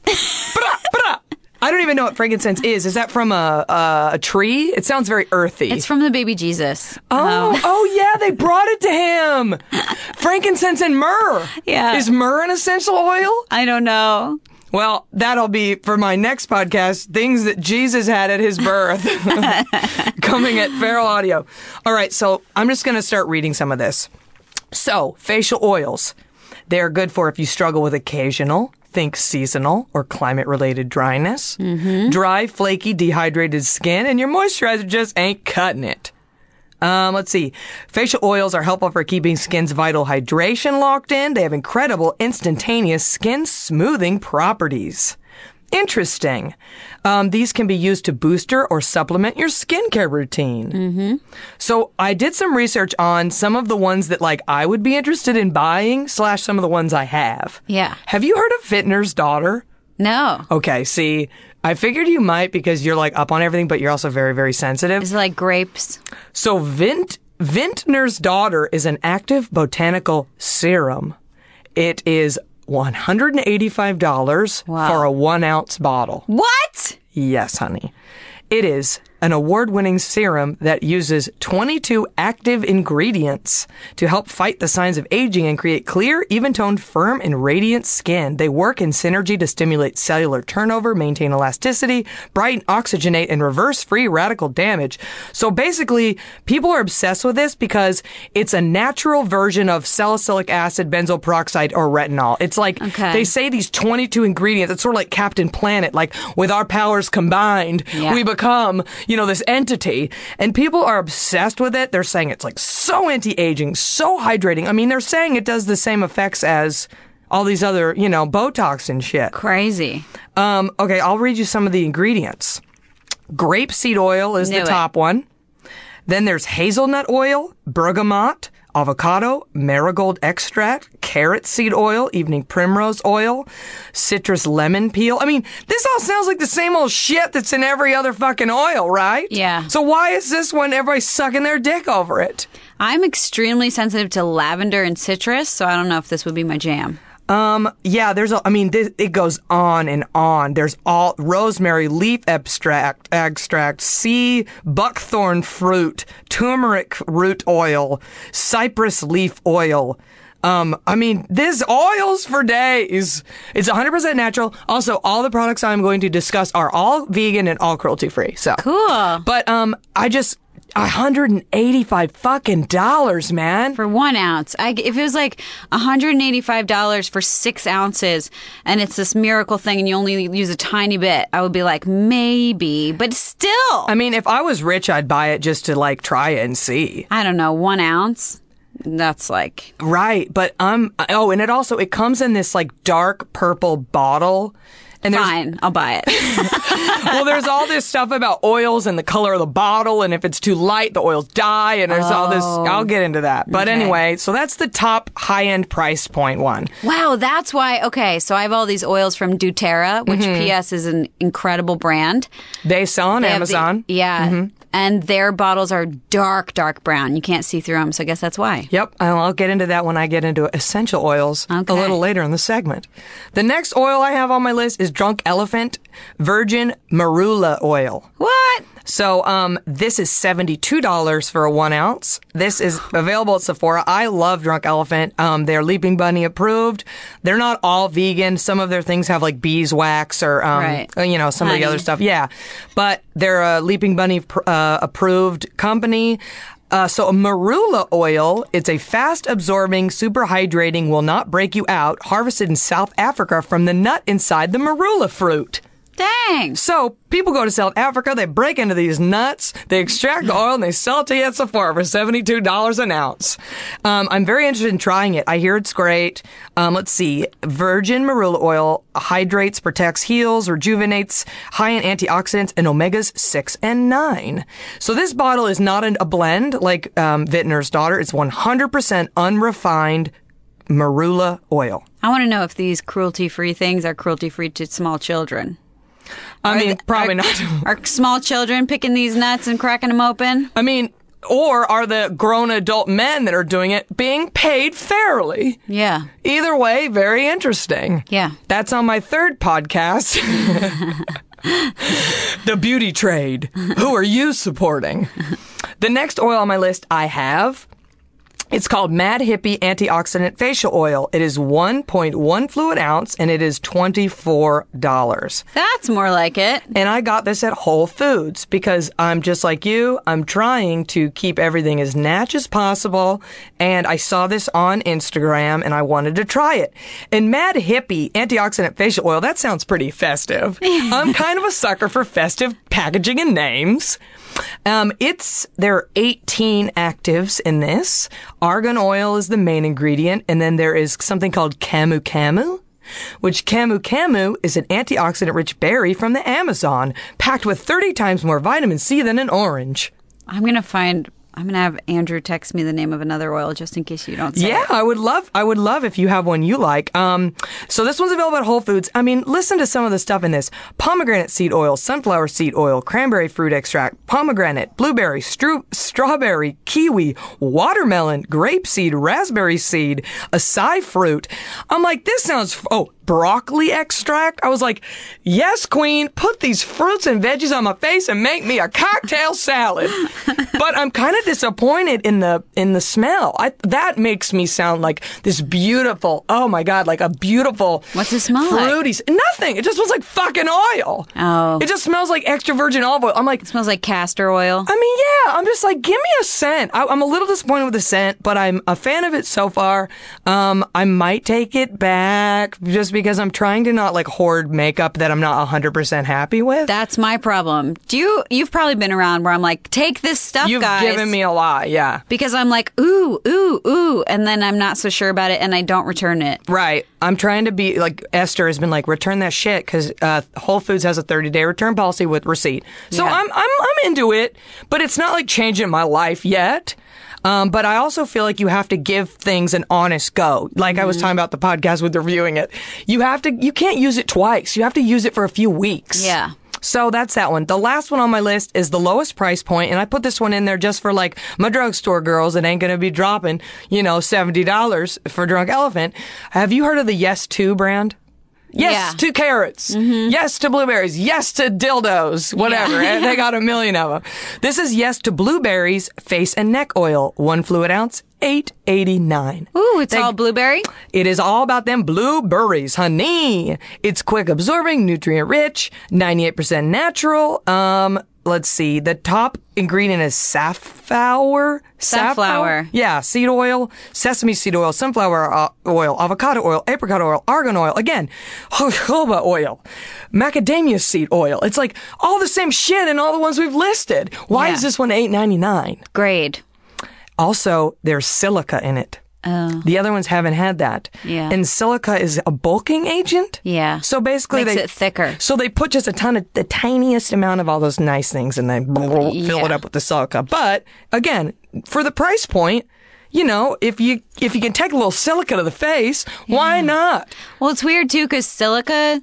Bra, bra. I don't even know what frankincense is. Is that from a, a a tree? It sounds very earthy. It's from the baby Jesus. Oh, um. oh yeah, they brought it to him. Frankincense and myrrh. Yeah. Is myrrh an essential oil? I don't know. Well, that'll be for my next podcast, Things That Jesus Had at His Birth, coming at Feral Audio. All right, so I'm just going to start reading some of this. So, facial oils. They're good for if you struggle with occasional, think seasonal or climate-related dryness, mm-hmm. dry, flaky, dehydrated skin, and your moisturizer just ain't cutting it. Um, let's see. Facial oils are helpful for keeping skin's vital hydration locked in. They have incredible instantaneous skin smoothing properties. Interesting. Um, these can be used to booster or supplement your skincare routine. Mm-hmm. So I did some research on some of the ones that like I would be interested in buying slash some of the ones I have. Yeah. Have you heard of Vintner's Daughter? No. Okay. See, I figured you might because you're like up on everything, but you're also very, very sensitive. Is it like grapes? So Vint Vintner's Daughter is an active botanical serum. It is one hundred eighty-five dollars wow. for a one-ounce bottle. What? Yes, honey. It is an award-winning serum that uses twenty-two active ingredients to help fight the signs of aging and create clear, even-toned, firm, and radiant skin. They work in synergy to stimulate cellular turnover, maintain elasticity, brighten, oxygenate, and reverse free radical damage. So basically, people are obsessed with this because it's a natural version of salicylic acid, benzoyl peroxide, or retinol. It's like, okay. they say these twenty-two ingredients. It's sort of like Captain Planet. Like, with our powers combined, yeah. we become, you know, this entity, and people are obsessed with it. They're saying it's like so anti-aging, so hydrating. I mean, they're saying it does the same effects as all these other, you know, Botox and shit. Crazy. Um, okay, I'll read you some of the ingredients. Grapeseed oil is Knew the top it. one. Then there's hazelnut oil, bergamot, avocado, marigold extract, carrot seed oil, evening primrose oil, citrus lemon peel. I mean, this all sounds like the same old shit that's in every other fucking oil, right? Yeah. So why is this one everybody's sucking their dick over it? I'm extremely sensitive to lavender and citrus, so I don't know if this would be my jam. Um, yeah, there's a, I mean, this, it goes on and on. There's all rosemary leaf extract, extract, sea buckthorn fruit, turmeric root oil, cypress leaf oil. Um, I mean, this oils for days. It's one hundred percent natural. Also, all the products I'm going to discuss are all vegan and all cruelty free. So cool. But, um, I just, one hundred eighty-five fucking dollars, man. For one ounce. I, if it was like one hundred eighty-five dollars for six ounces and it's this miracle thing and you only use a tiny bit, I would be like, maybe, but still. I mean, if I was rich, I'd buy it just to like try it and see. I don't know, one ounce? That's like... Right. But, um, oh, and it also, it comes in this like dark purple bottle. And fine, I'll buy it. Well, there's all this stuff about oils and the color of the bottle, and if it's too light, the oils die, and there's oh, all this... I'll get into that. But okay. Anyway, so that's the top high-end price point one. Wow, that's why... Okay, so I have all these oils from doTERRA, which, mm-hmm. P S is an incredible brand. They sell on they Amazon. The, yeah. Mm-hmm. And their bottles are dark, dark brown. You can't see through them, so I guess that's why. Yep, and I'll get into that when I get into essential oils okay. a little later in the segment. The next oil I have on my list is Drunk Elephant Virgin Marula Oil. What? So um, this is seventy-two dollars for a one ounce. This is available at Sephora. I love Drunk Elephant. Um, they're Leaping Bunny approved. They're not all vegan. Some of their things have like beeswax or, um, right. you know, some Honey. of the other stuff. Yeah. But they're a Leaping Bunny pr- uh, approved company. Uh, so a marula oil, it's a fast-absorbing, super-hydrating, will-not-break-you-out, harvested in South Africa from the nut inside the marula fruit. Dang. So people go to South Africa, they break into these nuts, they extract the oil, and they sell it to you at Sephora for seventy-two dollars an ounce. Um, I'm very interested in trying it. I hear it's great. Um, let's see. Virgin marula oil hydrates, protects, heals, rejuvenates, high in antioxidants, and omegas six and nine. So this bottle is not an, a blend like um, Vintner's Daughter. It's one hundred percent unrefined marula oil. I want to know if these cruelty-free things are cruelty-free to small children. I are mean, the, probably are, not. Are small children picking these nuts and cracking them open? I mean, or are the grown adult men that are doing it being paid fairly? Yeah. Either way, very interesting. Yeah. That's on my third podcast. The beauty trade. Who are you supporting? The next oil on my list I have... It's called Mad Hippie Antioxidant Facial Oil. It is one point one fluid ounce, and it is twenty-four dollars. That's more like it. And I got this at Whole Foods because I'm just like you. I'm trying to keep everything as natch as possible, and I saw this on Instagram, and I wanted to try it. And Mad Hippie Antioxidant Facial Oil, that sounds pretty festive. I'm kind of a sucker for festive packaging and names. Um, it's, there are eighteen actives in this. Argan oil is the main ingredient, and then there is something called camu camu, which camu camu is an antioxidant-rich berry from the Amazon, packed with thirty times more vitamin C than an orange. I'm going to find... I'm going to have Andrew text me the name of another oil just in case you don't say Yeah, it. I would love I would love if you have one you like. Um, so this one's available at Whole Foods. I mean, listen to some of the stuff in this. Pomegranate seed oil, sunflower seed oil, cranberry fruit extract, pomegranate, blueberry, stru- strawberry, kiwi, watermelon, grape seed, raspberry seed, acai fruit. I'm like, this sounds... Oh, broccoli extract? I was like, yes, queen, put these fruits and veggies on my face and make me a cocktail salad. But I'm kind of disappointed in the in the smell. I, that makes me sound like this beautiful, oh my God, like a beautiful... What's it smell fruity, like? Nothing. It just smells like fucking oil. Oh. It just smells like extra virgin olive oil. I'm like... It smells like castor oil. I mean, yeah. I'm just like, give me a scent. I, I'm a little disappointed with the scent, but I'm a fan of it so far. Um, I might take it back just because I'm trying to not like hoard makeup that I'm not one hundred percent happy with. That's my problem. Do you, you've probably been around where I'm like, take this stuff, you've guys. You've given me a lot, yeah. Because I'm like, ooh, ooh, ooh, and then I'm not so sure about it and I don't return it. Right. I'm trying to be, like, Esther has been like, return that shit, because uh, Whole Foods has a thirty-day return policy with receipt. So yeah. I'm, I'm, I'm into it, but it's not like changing my life yet. Um, but I also feel like you have to give things an honest go. Like mm-hmm. I was talking about the podcast with reviewing it. You have to, you can't use it twice. You have to use it for a few weeks. Yeah. So that's that one. The last one on my list is the lowest price point, and I put this one in there just for like my drugstore girls that ain't going to be dropping, you know, seventy dollars for Drunk Elephant. Have you heard of the Yes To brand? Yes yeah. to carrots. Mm-hmm. Yes to blueberries. Yes to dildos. Whatever. Yeah. They got a million of them. This is Yes to Blueberries Face and Neck Oil. One fluid ounce, eight eighty-nine. Ooh, it's they, all blueberry? It is all about them blueberries, honey. It's quick absorbing, nutrient rich, ninety-eight percent natural. Um, let's see. The top ingredient is safflower. Safflower. Yeah, seed oil, sesame seed oil, sunflower oil, avocado oil, apricot oil, argan oil, again, jojoba oil, macadamia seed oil. It's like all the same shit in all the ones we've listed. Why yeah. is this one eight ninety-nine? Grade. Also, there's silica in it. Oh. The other ones haven't had that. Yeah. And silica is a bulking agent. Yeah. So basically Makes they... Makes it thicker. So they put just a ton of... The tiniest amount of all those nice things and they yeah. fill it up with the silica. But, again, for the price point... You know, if you if you can take a little silica to the face, yeah. why not? Well, it's weird, too, because silica,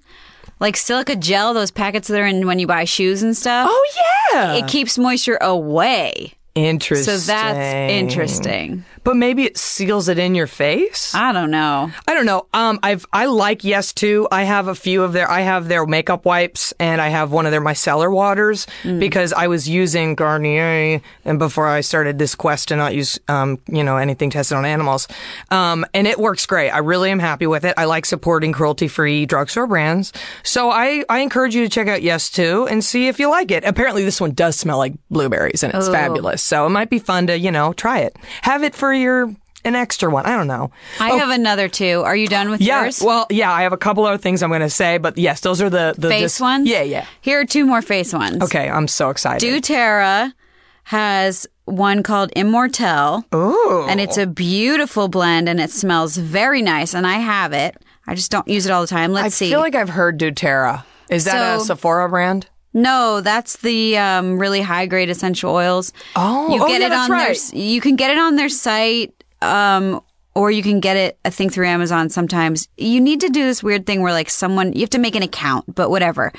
like silica gel, those packets that are in when you buy shoes and stuff. Oh, yeah. It keeps moisture away. Interesting. So that's interesting. But maybe it seals it in your face? I don't know. I don't know. Um, I've I like Yes To. I have a few of their, I have their makeup wipes and I have one of their micellar waters mm. because I was using Garnier and before I started this quest to not use, um, you know, anything tested on animals. Um, and it works great. I really am happy with it. I like supporting cruelty-free drugstore brands. So I, I encourage you to check out Yes To and see if you like it. Apparently this one does smell like blueberries and it's Ooh. fabulous. So it might be fun to, you know, try it. Have it for your, an extra one. I don't know. I oh. have another two. Are you done with yeah, yours? Well, yeah, I have a couple other things I'm going to say, but yes, those are the... the face this, ones? Yeah, yeah. Here are two more face ones. Okay, I'm so excited. doTERRA has one called Immortelle. Ooh. And it's a beautiful blend and it smells very nice and I have it. I just don't use it all the time. Let's I see. I feel like I've heard doTERRA. Is that so, a Sephora brand? No, that's the um, really high-grade essential oils. Oh, you get oh yeah, it on that's right. Their, you can get it on their site, um, or you can get it, I think, through Amazon sometimes. You need to do this weird thing where, like, someone... You have to make an account, but whatever.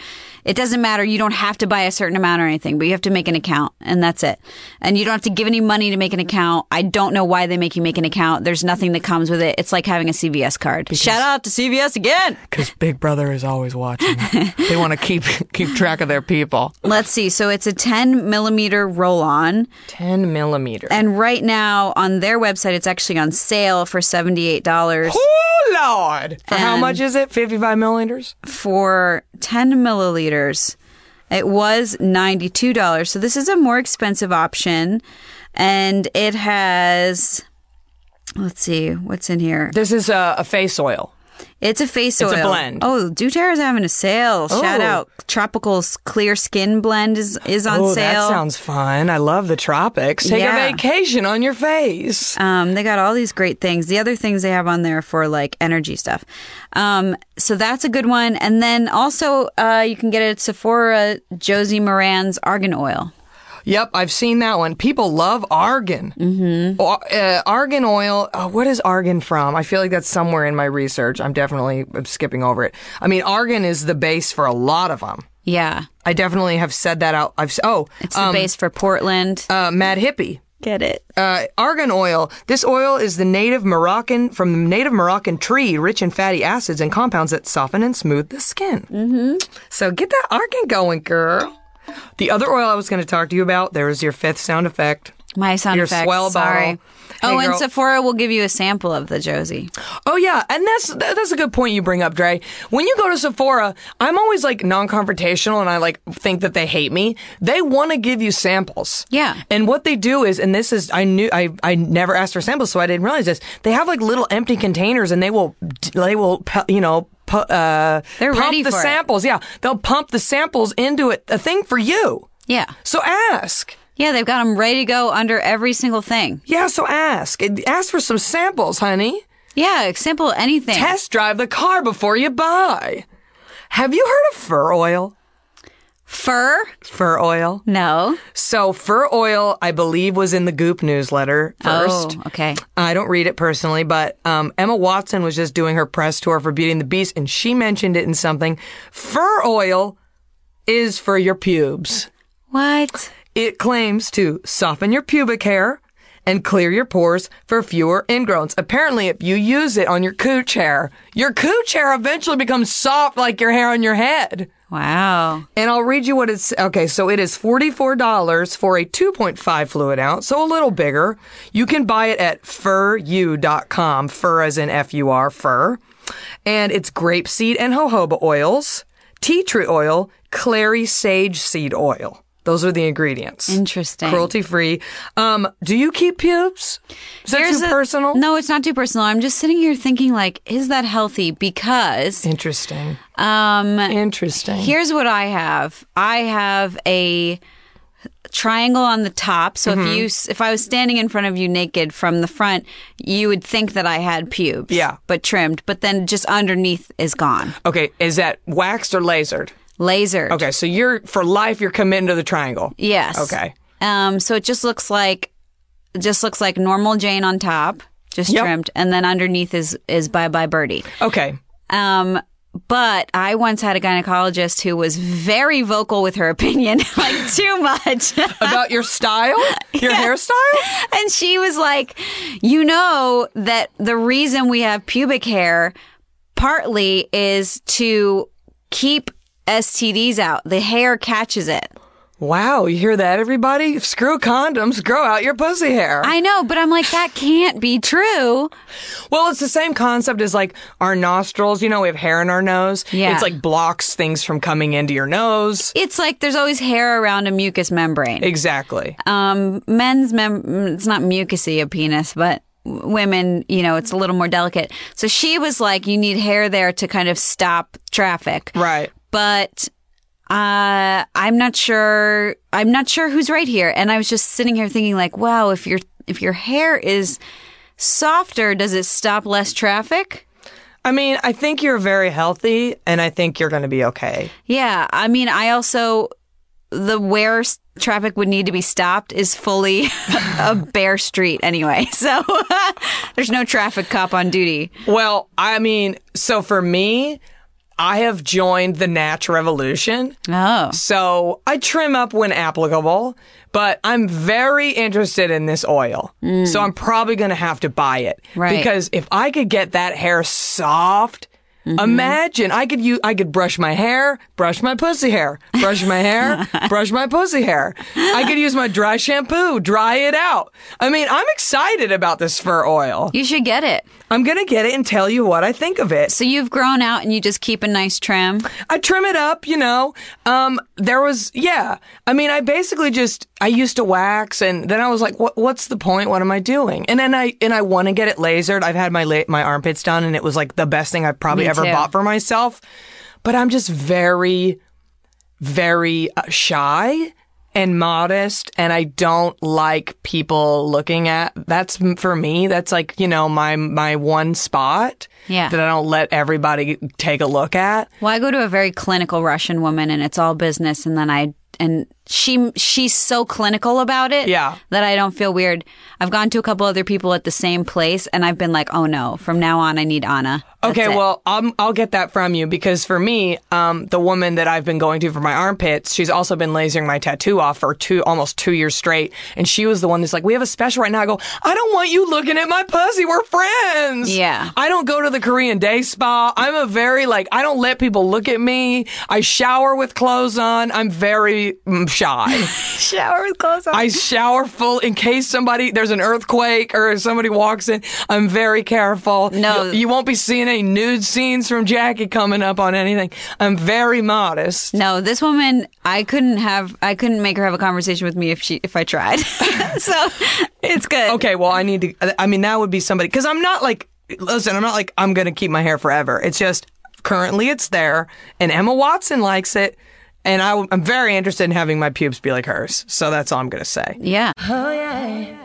It doesn't matter. You don't have to buy a certain amount or anything, but you have to make an account, and that's it. And you don't have to give any money to make an account. I don't know why they make you make an account. There's nothing that comes with it. It's like having a C V S card. Because, shout out to C V S again! Because Big Brother is always watching. They want to keep keep track of their people. Let's see. So it's a ten millimeter roll-on. ten millimeter. And right now, on their website, it's actually on sale for seventy-eight dollars. Oh, Lord! For and how much is it? fifty-five milliliters? For ten milliliters, it was ninety-two dollars. So this is a more expensive option. And it has, let's see, what's in here? This is a, a face oil. It's a face oil. It's a blend. Oh, doTERRA's having a sale. Oh. Shout out. Tropical Clear Skin Blend is, is on oh, sale. Oh, that sounds fun. I love the tropics. Take yeah. a vacation on your face. Um, they got all these great things. The other things they have on there for, like, energy stuff. Um, so that's a good one. And then also uh, you can get it at Sephora, Josie Moran's Argan Oil. Yep, I've seen that one. People love argan. Mm-hmm. Uh, argan oil, oh, what is argan from? I feel like that's somewhere in my research. I'm definitely skipping over it. I mean, argan is the base for a lot of them. Yeah. I definitely have said that out. I've Oh. It's the um, base for Portland. Uh, Mad Hippie. Get it. Uh, argan oil. This oil is the native Moroccan, from the native Moroccan tree, rich in fatty acids and compounds that soften and smooth the skin. Mm-hmm. So get that argan going, girl. The other oil I was going to talk to you about, there is your fifth sound effect. My sound effect. Your swell Sorry. bottle. Hey, oh, and girl. Sephora will give you a sample of the Josie. Oh, yeah. And that's that's a good point you bring up, Dre. When you go to Sephora, I'm always, like, non-confrontational, and I, like, think that they hate me. They want to give you samples. Yeah. And what they do is, and this is, I knew, I, I never asked for samples, so I didn't realize this. They have, like, little empty containers, and they will, they will, you know, Pu- uh, They're pump ready the for samples. It. Yeah, they'll pump the samples into it, a thing for you. Yeah. So ask. Yeah, they've got them ready to go under every single thing. Yeah, so ask. Ask for some samples, honey. Yeah, sample anything. Test drive the car before you buy. Have you heard of fur oil? Fur? Fur oil. No. So fur oil, I believe, was in the Goop newsletter first. Oh, okay. I don't read it personally, but um, Emma Watson was just doing her press tour for Beauty and the Beast, and she mentioned it in something. Fur oil is for your pubes. What? It claims to soften your pubic hair and clear your pores for fewer ingrowns. Apparently, if you use it on your cooch hair, your cooch hair eventually becomes soft like your hair on your head. Wow. And I'll read you what it's... Okay, so it is forty-four dollars for a two point five fluid ounce, so a little bigger. You can buy it at fur u dot com, fur as in F U R, fur. And it's grapeseed and jojoba oils, tea tree oil, clary sage seed oil. Those are the ingredients. Interesting. Cruelty-free. Um, do you keep pubes? Is that Here's too a, personal? No, it's not too personal. I'm just sitting here thinking, like, is that healthy? Because... Interesting. Um, Interesting. Here's what I have. I have a triangle on the top. So mm-hmm. if you, if I was standing in front of you naked from the front, you would think that I had pubes. Yeah. But trimmed. But then just underneath is gone. Okay. Is that waxed or lasered? Lasered. Okay. So you're, for life, you're committed to the triangle. Yes. Okay. Um. So it just looks like, just looks like normal Jane on top, just yep. trimmed. And then underneath is, is Bye Bye Birdie. Okay. Um. But I once had a gynecologist who was very vocal with her opinion, like too much. About your style? Your yeah. hairstyle? And she was like, you know that the reason we have pubic hair partly is to keep S T Ds out. The hair catches it. Wow, you hear that, everybody? Screw condoms, grow out your pussy hair. I know, but I'm like, that can't be true. Well, it's the same concept as like our nostrils. You know, we have hair in our nose. Yeah. It's like blocks things from coming into your nose. It's like there's always hair around a mucous membrane. Exactly. Um, men's mem- it's not mucousy, a penis, but women, you know, it's a little more delicate. So she was like, you need hair there to kind of stop traffic. Right. But... Uh, I'm not sure. I'm not sure who's right here. And I was just sitting here thinking, like, wow, if your if your hair is softer, does it stop less traffic? I mean, I think you're very healthy, and I think you're going to be okay. Yeah, I mean, I also the where traffic would need to be stopped is fully a bare street anyway. So there's no traffic cop on duty. Well, I mean, so for me. I have joined the Natch revolution. Oh. So I trim up when applicable, but I'm very interested in this oil. Mm. So I'm probably going to have to buy it. Right. Because if I could get that hair soft, mm-hmm. imagine I could use, I could brush my hair, brush my pussy hair, brush my hair, brush my pussy hair. I could use my dry shampoo, dry it out. I mean, I'm excited about this fur oil. You should get it. I'm going to get it and tell you what I think of it. So you've grown out and you just keep a nice trim? I trim it up, you know. Um, there was, yeah. I mean, I basically just, I used to wax and then I was like, what, what's the point? What am I doing? And then I, and I want to get it lasered. I've had my la- my armpits done and it was like the best thing I've probably Me ever too. bought for myself. But I'm just very, very shy and modest, and I don't like people looking at. That's for me. That's like, you know, my my one spot yeah. that I don't let everybody take a look at. Well, I go to a very clinical Russian woman, and it's all business. And then I and she she's so clinical about it yeah. that I don't feel weird. I've gone to a couple other people at the same place, and I've been like, oh no, from now on, I need Anna. That's okay, it. well, I'm, I'll get that from you because for me, um, the woman that I've been going to for my armpits, she's also been lasering my tattoo off for two almost two years straight, and she was the one that's like, we have a special right now. I go, I don't want you looking at my pussy. We're friends. Yeah. I don't go to the Korean day spa. I'm a very, like, I don't let people look at me. I shower with clothes on. I'm very mm, shy. Shower with clothes on? I shower full in case somebody, there's an earthquake or somebody walks in. I'm very careful. No. You, you won't be seeing any nude scenes from Jackie coming up on anything. I'm very modest. No, this woman, I couldn't have, I couldn't make her have a conversation with me if she, if I tried. So it's good. Okay, well, I need to, I mean, that would be somebody, because I'm not like, listen, I'm not like, I'm going to keep my hair forever. It's just, currently it's there, and Emma Watson likes it, and I, I'm very interested in having my pubes be like hers. So that's all I'm going to say. Yeah. Oh, yeah.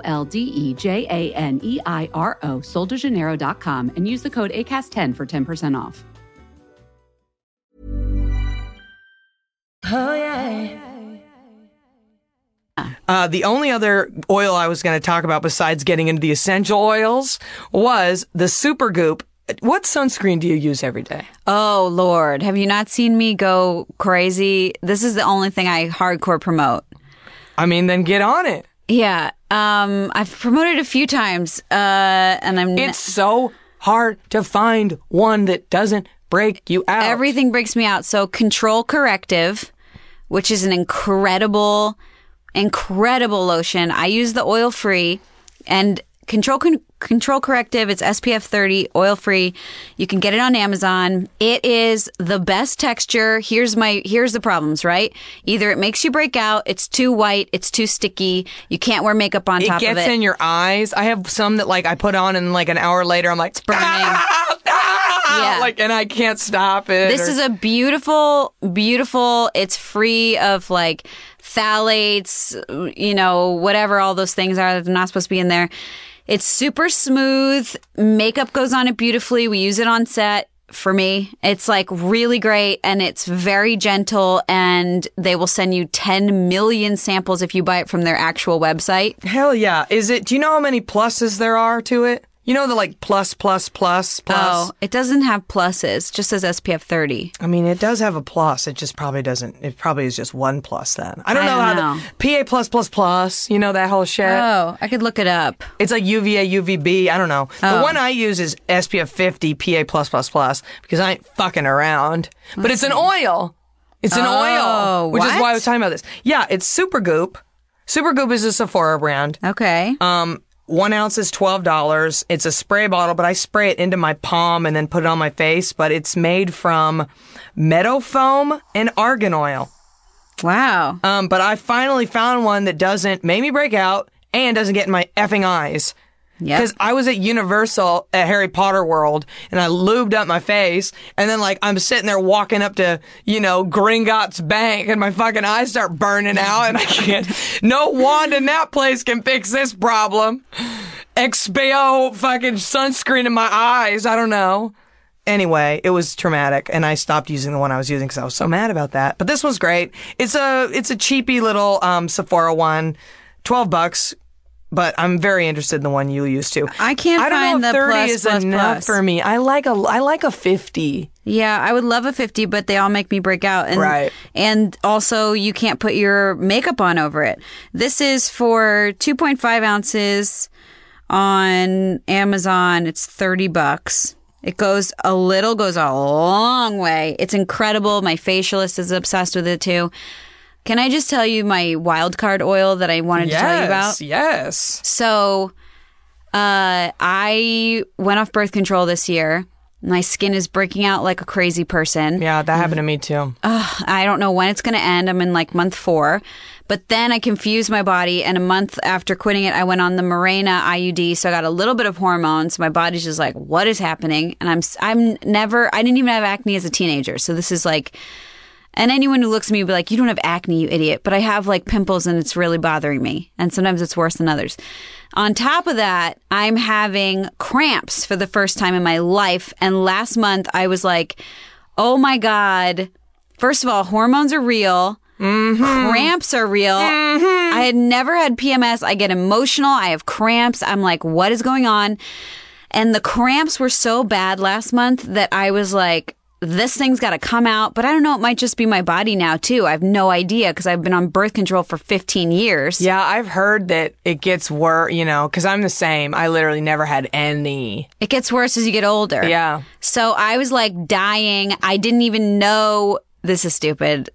L L D E J A N E I R O, sol de janeiro dot com, and use the code A C A S T ten for ten percent off. Oh, yeah. Uh, the only other oil I was going to talk about besides getting into the essential oils was the Supergoop. What sunscreen do you use every day? Oh, Lord. Have you not seen me go crazy? This is the only thing I hardcore promote. I mean, then get on it. Yeah, um, I've promoted a few times, uh, and I'm... It's so hard to find one that doesn't break you out. Everything breaks me out. So Control Corrective, which is an incredible, incredible lotion. I use the oil-free, and Control Con- Control Corrective, it's S P F thirty, oil-free. You can get it on Amazon. It is the best texture. Here's my here's the problems, right? Either it makes you break out, it's too white, it's too sticky, you can't wear makeup on it top of it. It gets in your eyes. I have some that like I put on and like an hour later I'm like, it's burning. Ah! Yeah. Like, and I can't stop it. This or... is a beautiful, beautiful, it's free of like phthalates, you know, whatever all those things are that are not supposed to be in there. It's super smooth. Makeup goes on it beautifully. We use it on set. For me, it's like really great, and it's very gentle, and they will send you ten million samples if you buy it from their actual website. Hell yeah. Is it, do you know how many pluses there are to it? You know, the like plus, plus, plus, plus. Oh, it doesn't have pluses. It just says S P F thirty. I mean, it does have a plus. It just probably doesn't. It probably is just one plus then. I don't I know don't how know. The P A plus, plus, plus, you know, that whole shit. Oh, I could look it up. It's like U V A, U V B. I don't know. Oh. The one I use is S P F fifty, P A plus, plus, plus, because I ain't fucking around. Let's but it's see. an oil. It's an oh, oil, which what? is why I was talking about this. Yeah, it's Supergoop. Supergoop is a Sephora brand. Okay. Um, One ounce is twelve dollars. It's a spray bottle, but I spray it into my palm and then put it on my face. But it's made from meadow foam and argan oil. Wow. Um, but I finally found one that doesn't make me break out and doesn't get in my effing eyes. Yeah. Because I was at Universal at Harry Potter World, and I lubed up my face, and then, like, I'm sitting there walking up to, you know, Gringotts Bank, and my fucking eyes start burning out, and I can't. No wand in that place can fix this problem. X B O fucking sunscreen in my eyes. I don't know. Anyway, it was traumatic, and I stopped using the one I was using because I was so mad about that. But this one's great. It's a, it's a cheapy little um, Sephora one, twelve bucks. But I'm very interested in the one you used to. I can't I don't find know if the thirty plus, is plus, enough plus. For me. I like a I like a fifty. Yeah, I would love a fifty, but they all make me break out. And, right. And also, you can't put your makeup on over it. This is for two point five ounces on Amazon. It's thirty bucks. It goes a little, goes a long way. It's incredible. My facialist is obsessed with it too. Can I just tell you my wild card oil that I wanted yes, to tell you about? Yes, yes. So uh, I went off birth control this year. My skin is breaking out like a crazy person. Yeah, that happened to me too. Uh, I don't know when it's going to end. I'm in like month four. But then I confused my body. And a month after quitting it, I went on the Mirena I U D. So I got a little bit of hormones. My body's just like, what is happening? And I'm I'm never, I didn't even have acne as a teenager. So this is like... And anyone who looks at me will be like, you don't have acne, you idiot. But I have like pimples and it's really bothering me. And sometimes it's worse than others. On top of that, I'm having cramps for the first time in my life. And last month I was like, oh my God. First of all, hormones are real. Mm-hmm. Cramps are real. Mm-hmm. I had never had P M S. I get emotional. I have cramps. I'm like, what is going on? And the cramps were so bad last month that I was like, this thing's got to come out, but I don't know. It might just be my body now, too. I have no idea because I've been on birth control for fifteen years. Yeah, I've heard that it gets worse, you know, because I'm the same. I literally never had any. It gets worse as you get older. Yeah. So I was like dying. I didn't even know. This is stupid.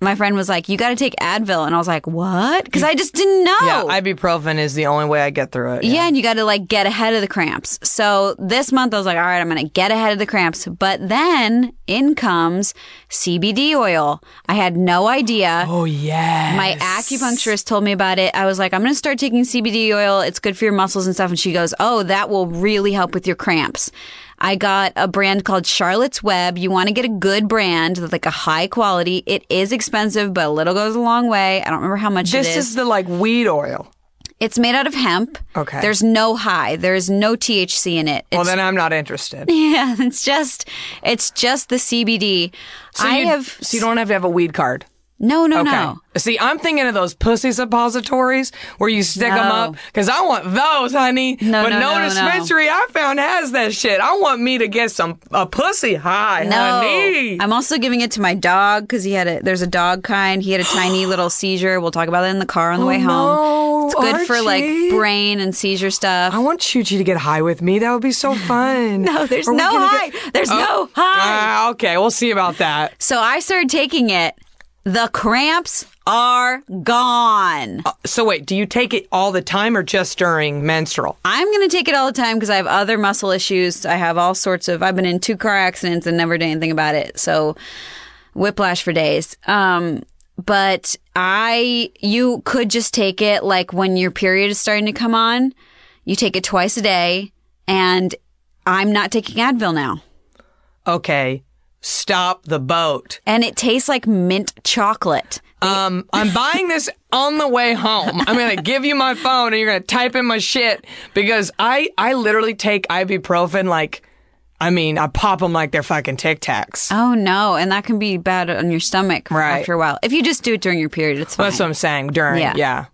My friend was like, you got to take Advil. And I was like, what? Because I just didn't know. Yeah, ibuprofen is the only way I get through it. Yeah, yeah and you got to like get ahead of the cramps. So this month I was like, all right, I'm going to get ahead of the cramps. But then in comes C B D oil. I had no idea. Oh, yeah. My acupuncturist told me about it. I was like, I'm going to start taking C B D oil. It's good for your muscles and stuff. And she goes, oh, that will really help with your cramps. I got a brand called Charlotte's Web. You want to get a good brand that's like a high quality. It is expensive, but a little goes a long way. I don't remember how much this it is. This is the like weed oil. It's made out of hemp. Okay. There's no high. There is no T H C in it. It's, well, then I'm not interested. Yeah, it's just it's just the C B D. So I have. So you don't have to have a weed card. No, no, okay. no. See, I'm thinking of those pussy suppositories where you stick no. them up. Because I want those, honey. No, but no, no, no dispensary no. I found has that shit. I want me to get some a pussy high, no. honey. I'm also giving it to my dog because he had a, there's a dog kind. He had a tiny little seizure. We'll talk about it in the car on the oh, way home. No. it's good Archie. For like brain and seizure stuff. I want Chuchi to get high with me. That would be so fun. No, there's no high. Get... There's oh. no high. Uh, okay, we'll see about that. So I started taking it. The cramps are gone. Uh, so wait, do you take it all the time or just during menstrual? I'm going to take it all the time because I have other muscle issues. I have all sorts of, I've been in two car accidents and never did anything about it. So whiplash for days. Um, but I, you could just take it like when your period is starting to come on, you take it twice a day, and I'm not taking Advil now. Okay. Stop the boat. And it tastes like mint chocolate. Um, I'm buying this on the way home. I'm going to give you my phone and you're going to type in my shit because I, I literally take ibuprofen like, I mean, I pop them like they're fucking Tic Tacs. Oh, no. And that can be bad on your stomach right. after a while. If you just do it during your period, it's fine. Well, that's what I'm saying. During, yeah. Yeah,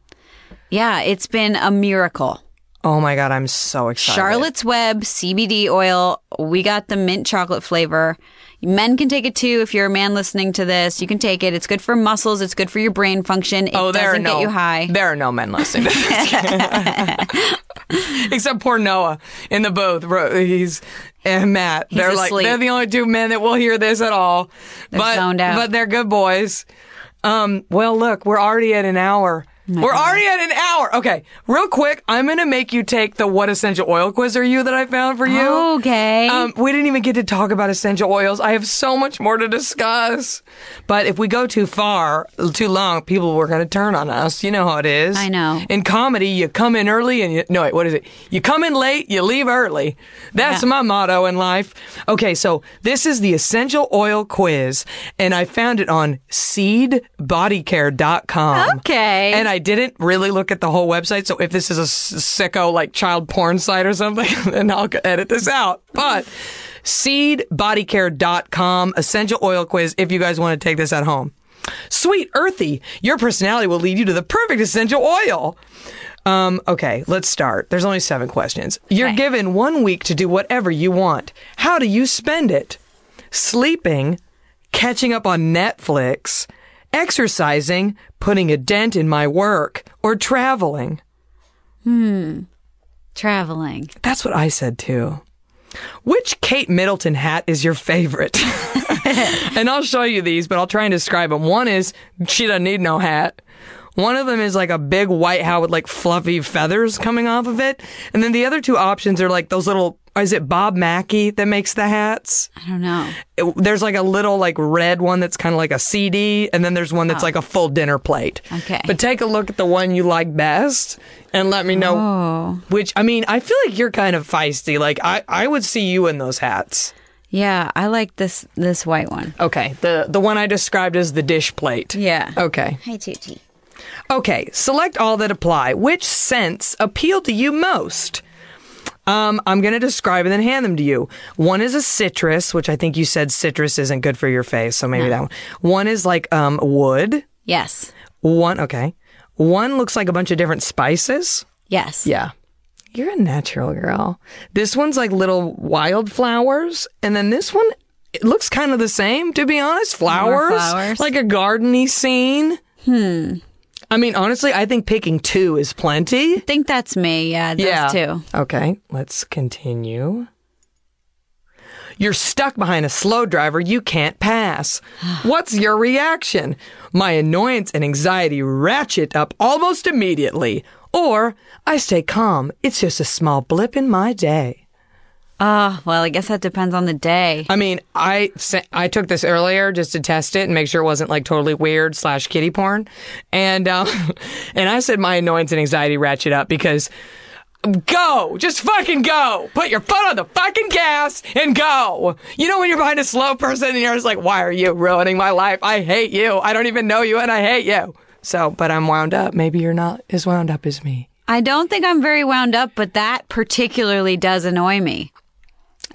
yeah, it's been a miracle. Oh, my God. I'm so excited. Charlotte's Web C B D oil. We got the mint chocolate flavor. Men can take it, too. If you're a man listening to this, you can take it. It's good for muscles. It's good for your brain function. It oh, there doesn't are no, get you high. There are no men listening to this. Except poor Noah in the booth. He's and Matt. He's they're asleep. Like they're the only two men that will hear this at all. They're but, zoned out. But they're good boys. Um, well, look, we're already at an hour. My We're God. already at an hour. Okay, real quick, I'm going to make you take the What Essential Oil Quiz Are You that I found for you. Okay. Um, we didn't even get to talk about essential oils. I have so much more to discuss. But if we go too far, too long, people were going to turn on us. You know how it is. I know. In comedy, you come in early and you... No, wait, what is it? You come in late, you leave early. That's yeah. my motto in life. Okay, so this is the Essential Oil Quiz, and I found it on seed body care dot com. Okay. And I I didn't really look at the whole website, so if this is a sicko, like, child porn site or something, then I'll edit this out. But seed body care dot com, essential oil quiz, if you guys want to take this at home. Sweet Earthy, your personality will lead you to the perfect essential oil. Um, okay, let's start. There's only seven questions. You're okay. given one week to do whatever you want. How do you spend it? Sleeping, catching up on Netflix, exercising, putting a dent in my work, or traveling. Hmm. Traveling. That's what I said, too. Which Kate Middleton hat is your favorite? And I'll show you these, but I'll try and describe them. One is, she doesn't need no hat. One of them is like a big white hat with like fluffy feathers coming off of it. And then the other two options are like those little... Is it Bob Mackie that makes the hats? I don't know. It, there's like a little like red one that's kind of like a C D, and then there's one that's oh. like a full dinner plate. Okay. But take a look at the one you like best and let me know oh. which, I mean, I feel like you're kind of feisty. Like, I, I would see you in those hats. Yeah, I like this this white one. Okay. The, the one I described as the dish plate. Yeah. Okay. Hi, Tucci. Okay. Select all that apply. Which scents appeal to you most? Um, I'm going to describe and then hand them to you. One is a citrus, which I think you said citrus isn't good for your face, so maybe no. that one. One is like um wood. Yes. One, okay. One looks like a bunch of different spices. Yes. Yeah. You're a natural girl. This one's like little wildflowers, and then this one, it looks kind of the same, to be honest. Flowers. More flowers. Like a garden-y scene. Hmm. I mean, honestly, I think picking two is plenty. I think that's me. Yeah, those yeah. two. Okay, let's continue. You're stuck behind a slow driver you can't pass. What's your reaction? My annoyance and anxiety ratchet up almost immediately. Or I stay calm. It's just a small blip in my day. Oh, well, I guess that depends on the day. I mean, I, I took this earlier just to test it and make sure it wasn't like totally weird slash kiddie porn. And, um, and I said my annoyance and anxiety ratchet up because go, just fucking go. Put your foot on the fucking gas and go. You know when you're behind a slow person and you're just like, why are you ruining my life? I hate you. I don't even know you and I hate you. So, but I'm wound up. Maybe you're not as wound up as me. I don't think I'm very wound up, but that particularly does annoy me.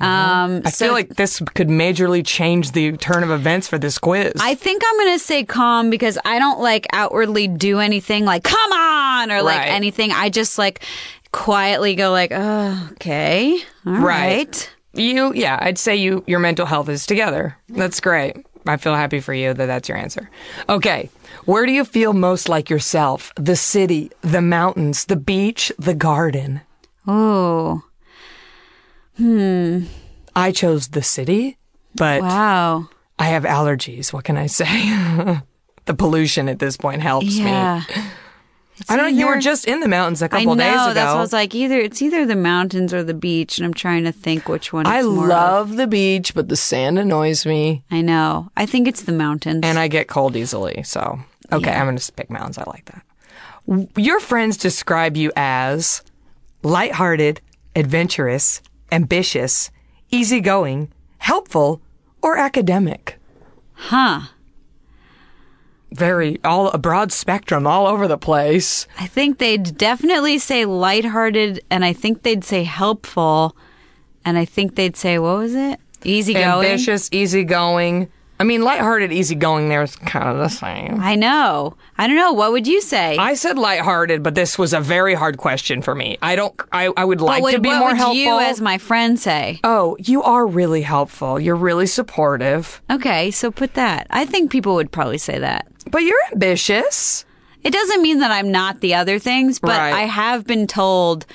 Um, I so feel like this could majorly change the turn of events for this quiz. I think I'm going to say calm because I don't like outwardly do anything like, come on, or like right. anything. I just like quietly go like, oh, okay. All right. right. You, yeah, I'd say you, your mental health is together. That's great. I feel happy for you that that's your answer. Okay. Where do you feel most like yourself? The city, the mountains, the beach, the garden? Oh. Hmm. I chose the city, but wow. I have allergies. What can I say? The pollution at this point helps yeah. me. It's I don't either, know. You were just in the mountains a couple I know, days ago. That's what I was like. Either it's either the mountains or the beach, and I'm trying to think which one. It's I more love of. the beach, but the sand annoys me. I know. I think it's the mountains, and I get cold easily. So okay, yeah. I'm going to pick mountains. I like that. Your friends describe you as lighthearted, adventurous, ambitious, easygoing, helpful, or academic. Huh. Very, all a broad spectrum all over the place. I think they'd definitely say lighthearted, and I think they'd say helpful, and I think they'd say, what was it? Easygoing? Ambitious, easygoing. I mean, lighthearted, easygoing, there's kind of the same. I know. I don't know. What would you say? I said lighthearted, but this was a very hard question for me. I don't, I, I would like would, to be more helpful. What would you, as my friend, say? Oh, you are really helpful. You're really supportive. Okay, so put that. I think people would probably say that. But you're ambitious. It doesn't mean that I'm not the other things, but right. I have been told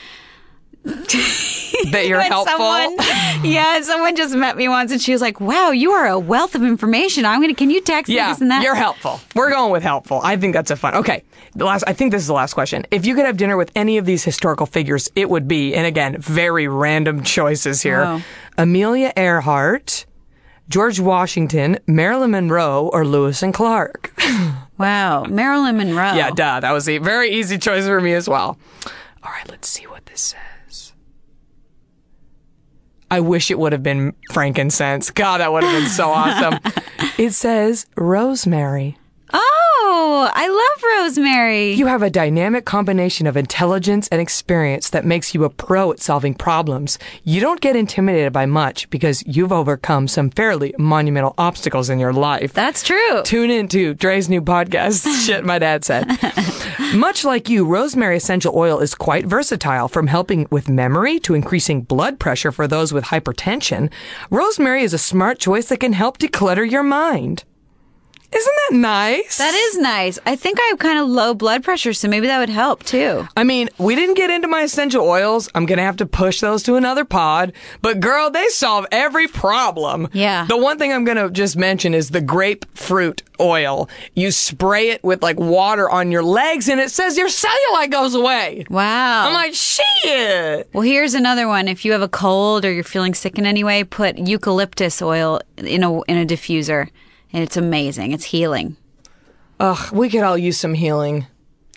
that you're helpful. Someone, yeah, someone just met me once and she was like, wow, you are a wealth of information. I'm gonna, can you text yeah, me this and that? You're helpful. We're going with helpful. I think that's a fun. Okay, the last. I think this is the last question. If you could have dinner with any of these historical figures, it would be, and again, very random choices here. Oh. Amelia Earhart, George Washington, Marilyn Monroe, or Lewis and Clark. Wow. Marilyn Monroe. Yeah, duh. That was a very easy choice for me as well. All right, let's see what this says. I wish it would have been frankincense. God, that would have been so awesome. It says rosemary. Oh, I love rosemary. You have a dynamic combination of intelligence and experience that makes you a pro at solving problems. You don't get intimidated by much because you've overcome some fairly monumental obstacles in your life. That's true. Tune in to Dre's new podcast, Shit My Dad Said. Much like you, rosemary essential oil is quite versatile, from helping with memory to increasing blood pressure for those with hypertension. Rosemary is a smart choice that can help declutter your mind. Isn't that nice? That is nice. I think I have kind of low blood pressure, so maybe that would help, too. I mean, we didn't get into my essential oils. I'm going to have to push those to another pod. But, girl, they solve every problem. Yeah. The one thing I'm going to just mention is the grapefruit oil. You spray it with, like, water on your legs, and it says your cellulite goes away. Wow. I'm like, shit. Well, here's another one. If you have a cold or you're feeling sick in any way, put eucalyptus oil in a in a diffuser. And it's amazing. It's healing. Ugh, we could all use some healing.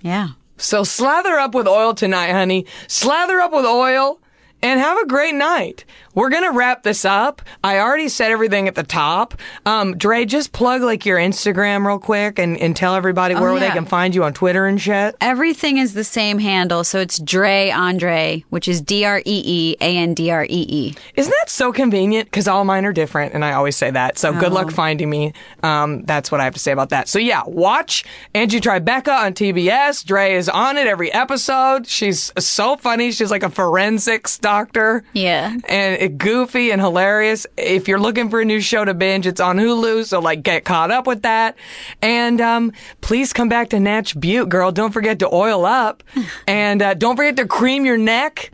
Yeah. So slather up with oil tonight, honey. Slather up with oil and have a great night. We're going to wrap this up. I already said everything at the top. Um, Dre, just plug like your Instagram real quick and, and tell everybody oh, where yeah. they can find you on Twitter and shit. Everything is the same handle. So it's Dre Andre, which is D R E E A N D R E E. Isn't that so convenient? Because all mine are different, and I always say that. So oh. good luck finding me. Um, that's what I have to say about that. So yeah, watch Angie Tribeca on T B S. Dre is on it every episode. She's so funny. She's like a forensics doctor. Yeah. And it goofy and hilarious. If you're looking for a new show to binge, it's on Hulu, so like get caught up with that. And um, please come back to Natch Beaut, girl. Don't forget to oil up, and uh, don't forget to cream your neck.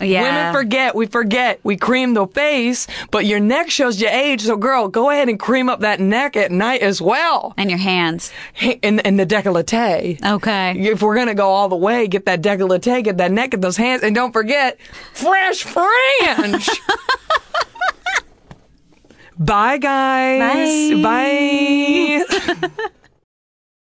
Yeah. Women forget. We forget. We cream the face, but your neck shows your age. So, girl, go ahead and cream up that neck at night as well. And your hands. And, and the décolleté. Okay. If we're going to go all the way, get that décolleté, get that neck, get those hands. And don't forget, fresh fringe. Bye, guys. Bye. Bye.